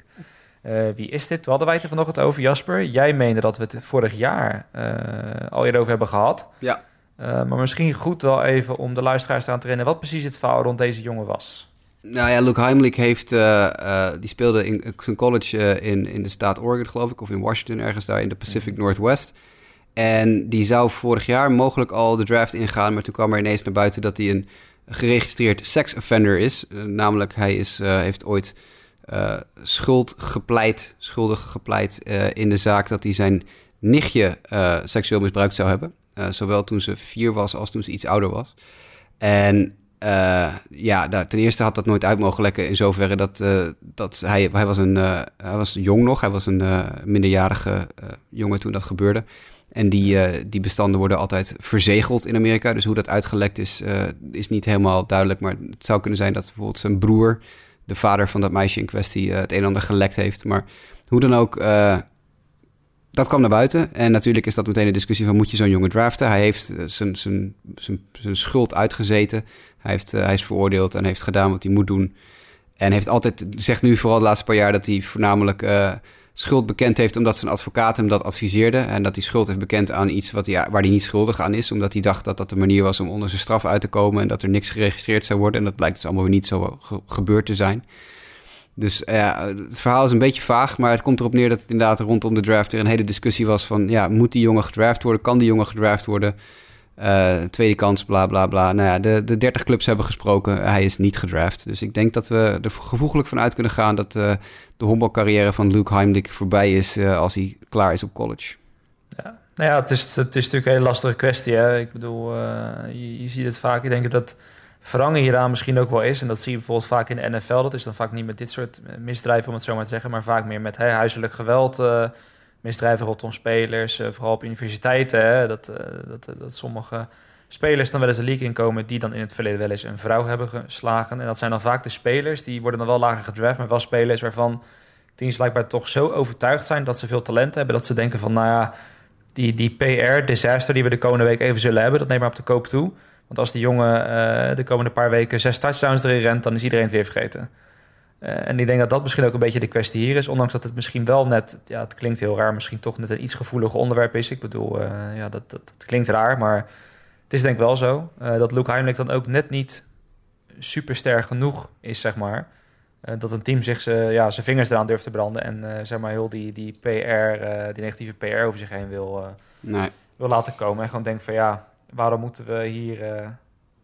uh, wie is dit? Toen hadden wij het er vanochtend over, Jasper. Jij meende dat we het vorig jaar uh, al hierover hebben gehad. Ja. Uh, maar misschien goed wel even om de luisteraars eraan te herinneren wat precies het verhaal rond deze jongen was. Nou ja, Luke Heimlich heeft, uh, uh, die speelde in zijn college uh, in, in de staat Oregon, geloof ik, of in Washington, ergens daar in de Pacific mm-hmm. Northwest. En die zou vorig jaar mogelijk al de draft ingaan, maar toen kwam er ineens naar buiten dat hij een geregistreerd sex-offender is. Uh, namelijk, hij is, uh, heeft ooit uh, schuld gepleit, schuldig gepleit uh, in de zaak dat hij zijn nichtje uh, seksueel misbruikt zou hebben. Uh, zowel toen ze vier was als toen ze iets ouder was. En uh, ja, nou, ten eerste had dat nooit uit mogen lekken in zoverre dat, uh, dat hij, hij, was een, uh, hij was jong nog. Hij was een uh, minderjarige uh, jongen toen dat gebeurde. En die, uh, die bestanden worden altijd verzegeld in Amerika. Dus hoe dat uitgelekt is, uh, is niet helemaal duidelijk. Maar het zou kunnen zijn dat bijvoorbeeld zijn broer, de vader van dat meisje in kwestie, uh, het een en ander gelekt heeft. Maar hoe dan ook, uh, dat kwam naar buiten. En natuurlijk is dat meteen een discussie van, moet je zo'n jongen draften? Hij heeft uh, zijn, zijn, zijn, zijn schuld uitgezeten. Hij, heeft, uh, hij is veroordeeld en heeft gedaan wat hij moet doen. En heeft altijd, zegt nu vooral de laatste paar jaar, dat hij voornamelijk... Uh, schuld bekend heeft omdat zijn advocaat hem dat adviseerde... en dat hij schuld heeft bekend aan iets wat hij, waar hij niet schuldig aan is... omdat hij dacht dat dat de manier was om onder zijn straf uit te komen... en dat er niks geregistreerd zou worden. En dat blijkt dus allemaal weer niet zo ge- gebeurd te zijn. Dus ja, het verhaal is een beetje vaag... maar het komt erop neer dat het inderdaad rondom de draft... weer een hele discussie was van... ja, moet die jongen gedraft worden? Kan die jongen gedraft worden? Uh, tweede kans, bla, bla, bla. Nou ja, de, de dertig clubs hebben gesproken. Hij is niet gedraft. Dus ik denk dat we er gevoeglijk van uit kunnen gaan... dat uh, de honkbalcarrière van Luke Heimlich voorbij is... Uh, als hij klaar is op college. Ja, nou ja, het is, het is natuurlijk een hele lastige kwestie. Hè? Ik bedoel, uh, je, je ziet het vaak. Ik denk dat verhangen hieraan misschien ook wel is. En dat zie je bijvoorbeeld vaak in de N F L. Dat is dan vaak niet met dit soort misdrijven, om het zo maar te zeggen... maar vaak meer met hey, huiselijk geweld... Uh, misdrijven rondom spelers, vooral op universiteiten. Hè, dat, dat, dat sommige spelers dan wel eens de league inkomen... die dan in het verleden wel eens een vrouw hebben geslagen. En dat zijn dan vaak de spelers, die worden dan wel lager gedraft... maar wel spelers waarvan teams blijkbaar toch zo overtuigd zijn... dat ze veel talent hebben, dat ze denken van... nou ja, die, die P R-disaster die we de komende week even zullen hebben... dat neem maar op de koop toe. Want als die jongen uh, de komende paar weken zes touchdowns erin rent... dan is iedereen het weer vergeten. Uh, en ik denk dat dat misschien ook een beetje de kwestie hier is. Ondanks dat het misschien wel net... Ja, het klinkt heel raar. Misschien toch net een iets gevoeliger onderwerp is. Ik bedoel, uh, ja, dat, dat, dat klinkt raar. Maar het is denk ik wel zo uh, dat Luke Heimlich dan ook net niet superster genoeg is, zeg maar. Uh, dat een team zich zijn ja, vingers eraan durft te branden en uh, zeg maar heel die, die P R, uh, die negatieve P R over zich heen wil, uh, nee. wil laten komen. En gewoon denkt van ja, waarom moeten we hier uh,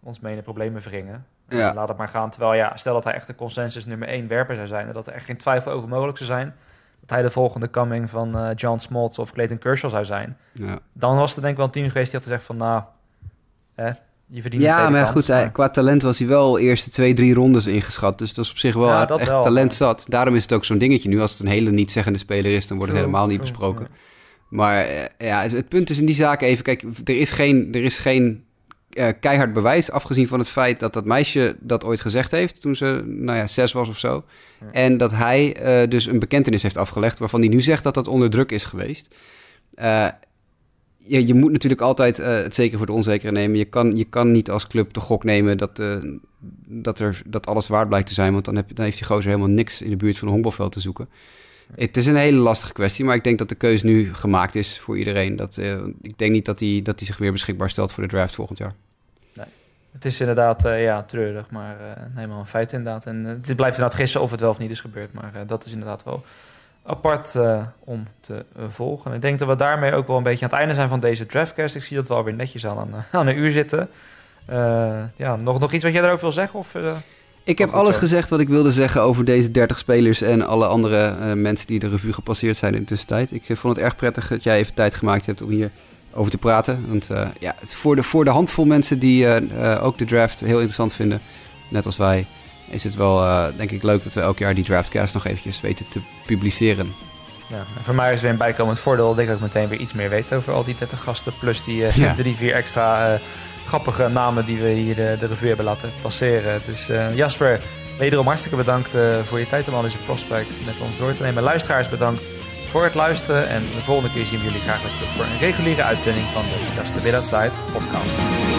ons mee in de problemen wringen? Ja. Uh, laat het maar gaan. Terwijl ja, stel dat hij echt de consensus nummer één werper zou zijn en dat er echt geen twijfel over mogelijk zou zijn. Dat hij de volgende coming van uh, John Smoltz of Clayton Kershaw zou zijn. Ja. Dan was er denk ik wel een team geweest die had gezegd van nou, eh, je verdient ja, maar kans, goed, maar... Hij, qua talent was hij wel eerste twee, drie rondes ingeschat. Dus dat is op zich wel ja, echt wel, talent ja. zat. Daarom is het ook zo'n dingetje nu. Als het een hele niet-zeggende speler is, dan wordt het true, helemaal niet true, besproken. Yeah. Maar ja, het, het punt is in die zaken even... Kijk, er is geen, er is geen uh, keihard bewijs... afgezien van het feit dat dat meisje dat ooit gezegd heeft... toen ze, nou ja, zes was of zo. Ja. En dat hij uh, dus een bekentenis heeft afgelegd... waarvan hij nu zegt dat dat onder druk is geweest. Uh, je, je moet natuurlijk altijd uh, het zeker voor de onzekere nemen. Je kan, je kan niet als club de gok nemen dat, uh, dat, er, dat alles waard blijkt te zijn... want dan, heb, dan heeft die gozer helemaal niks in de buurt van een honkbalveld te zoeken... Het is een hele lastige kwestie, maar ik denk dat de keuze nu gemaakt is voor iedereen. Dat, uh, ik denk niet dat hij dat hij zich weer beschikbaar stelt voor de draft volgend jaar. Nee. Het is inderdaad uh, ja, treurig, maar uh, helemaal een feit inderdaad. En uh, het blijft inderdaad gissen of het wel of niet is gebeurd. Maar uh, dat is inderdaad wel apart uh, om te uh, volgen. Ik denk dat we daarmee ook wel een beetje aan het einde zijn van deze draftcast. Ik zie dat we alweer netjes aan een, aan een uur zitten. Uh, ja, nog, nog iets wat jij daarover wil zeggen? Of... Uh... Ik heb alles gezegd wat ik wilde zeggen over deze dertig spelers... en alle andere uh, mensen die de revue gepasseerd zijn in de tussentijd. Ik vond het erg prettig dat jij even tijd gemaakt hebt om hier over te praten. Want uh, ja, het voor de, voor de handvol mensen die uh, uh, ook de draft heel interessant vinden... net als wij, is het wel uh, denk ik leuk dat we elk jaar die draftcast nog eventjes weten te publiceren. Ja, en voor mij is weer een bijkomend voordeel dat ik ook meteen weer iets meer weet over al die dertig gasten... plus die uh, ja. drie, vier extra... Uh, grappige namen die we hier de, de revue hebben laten passeren. Dus uh, Jasper, wederom hartstikke bedankt uh, voor je tijd om al deze prospects met ons door te nemen. Luisteraars, bedankt voor het luisteren. En de volgende keer zien we jullie graag weer terug voor een reguliere uitzending van de Just a Bit Outside podcast.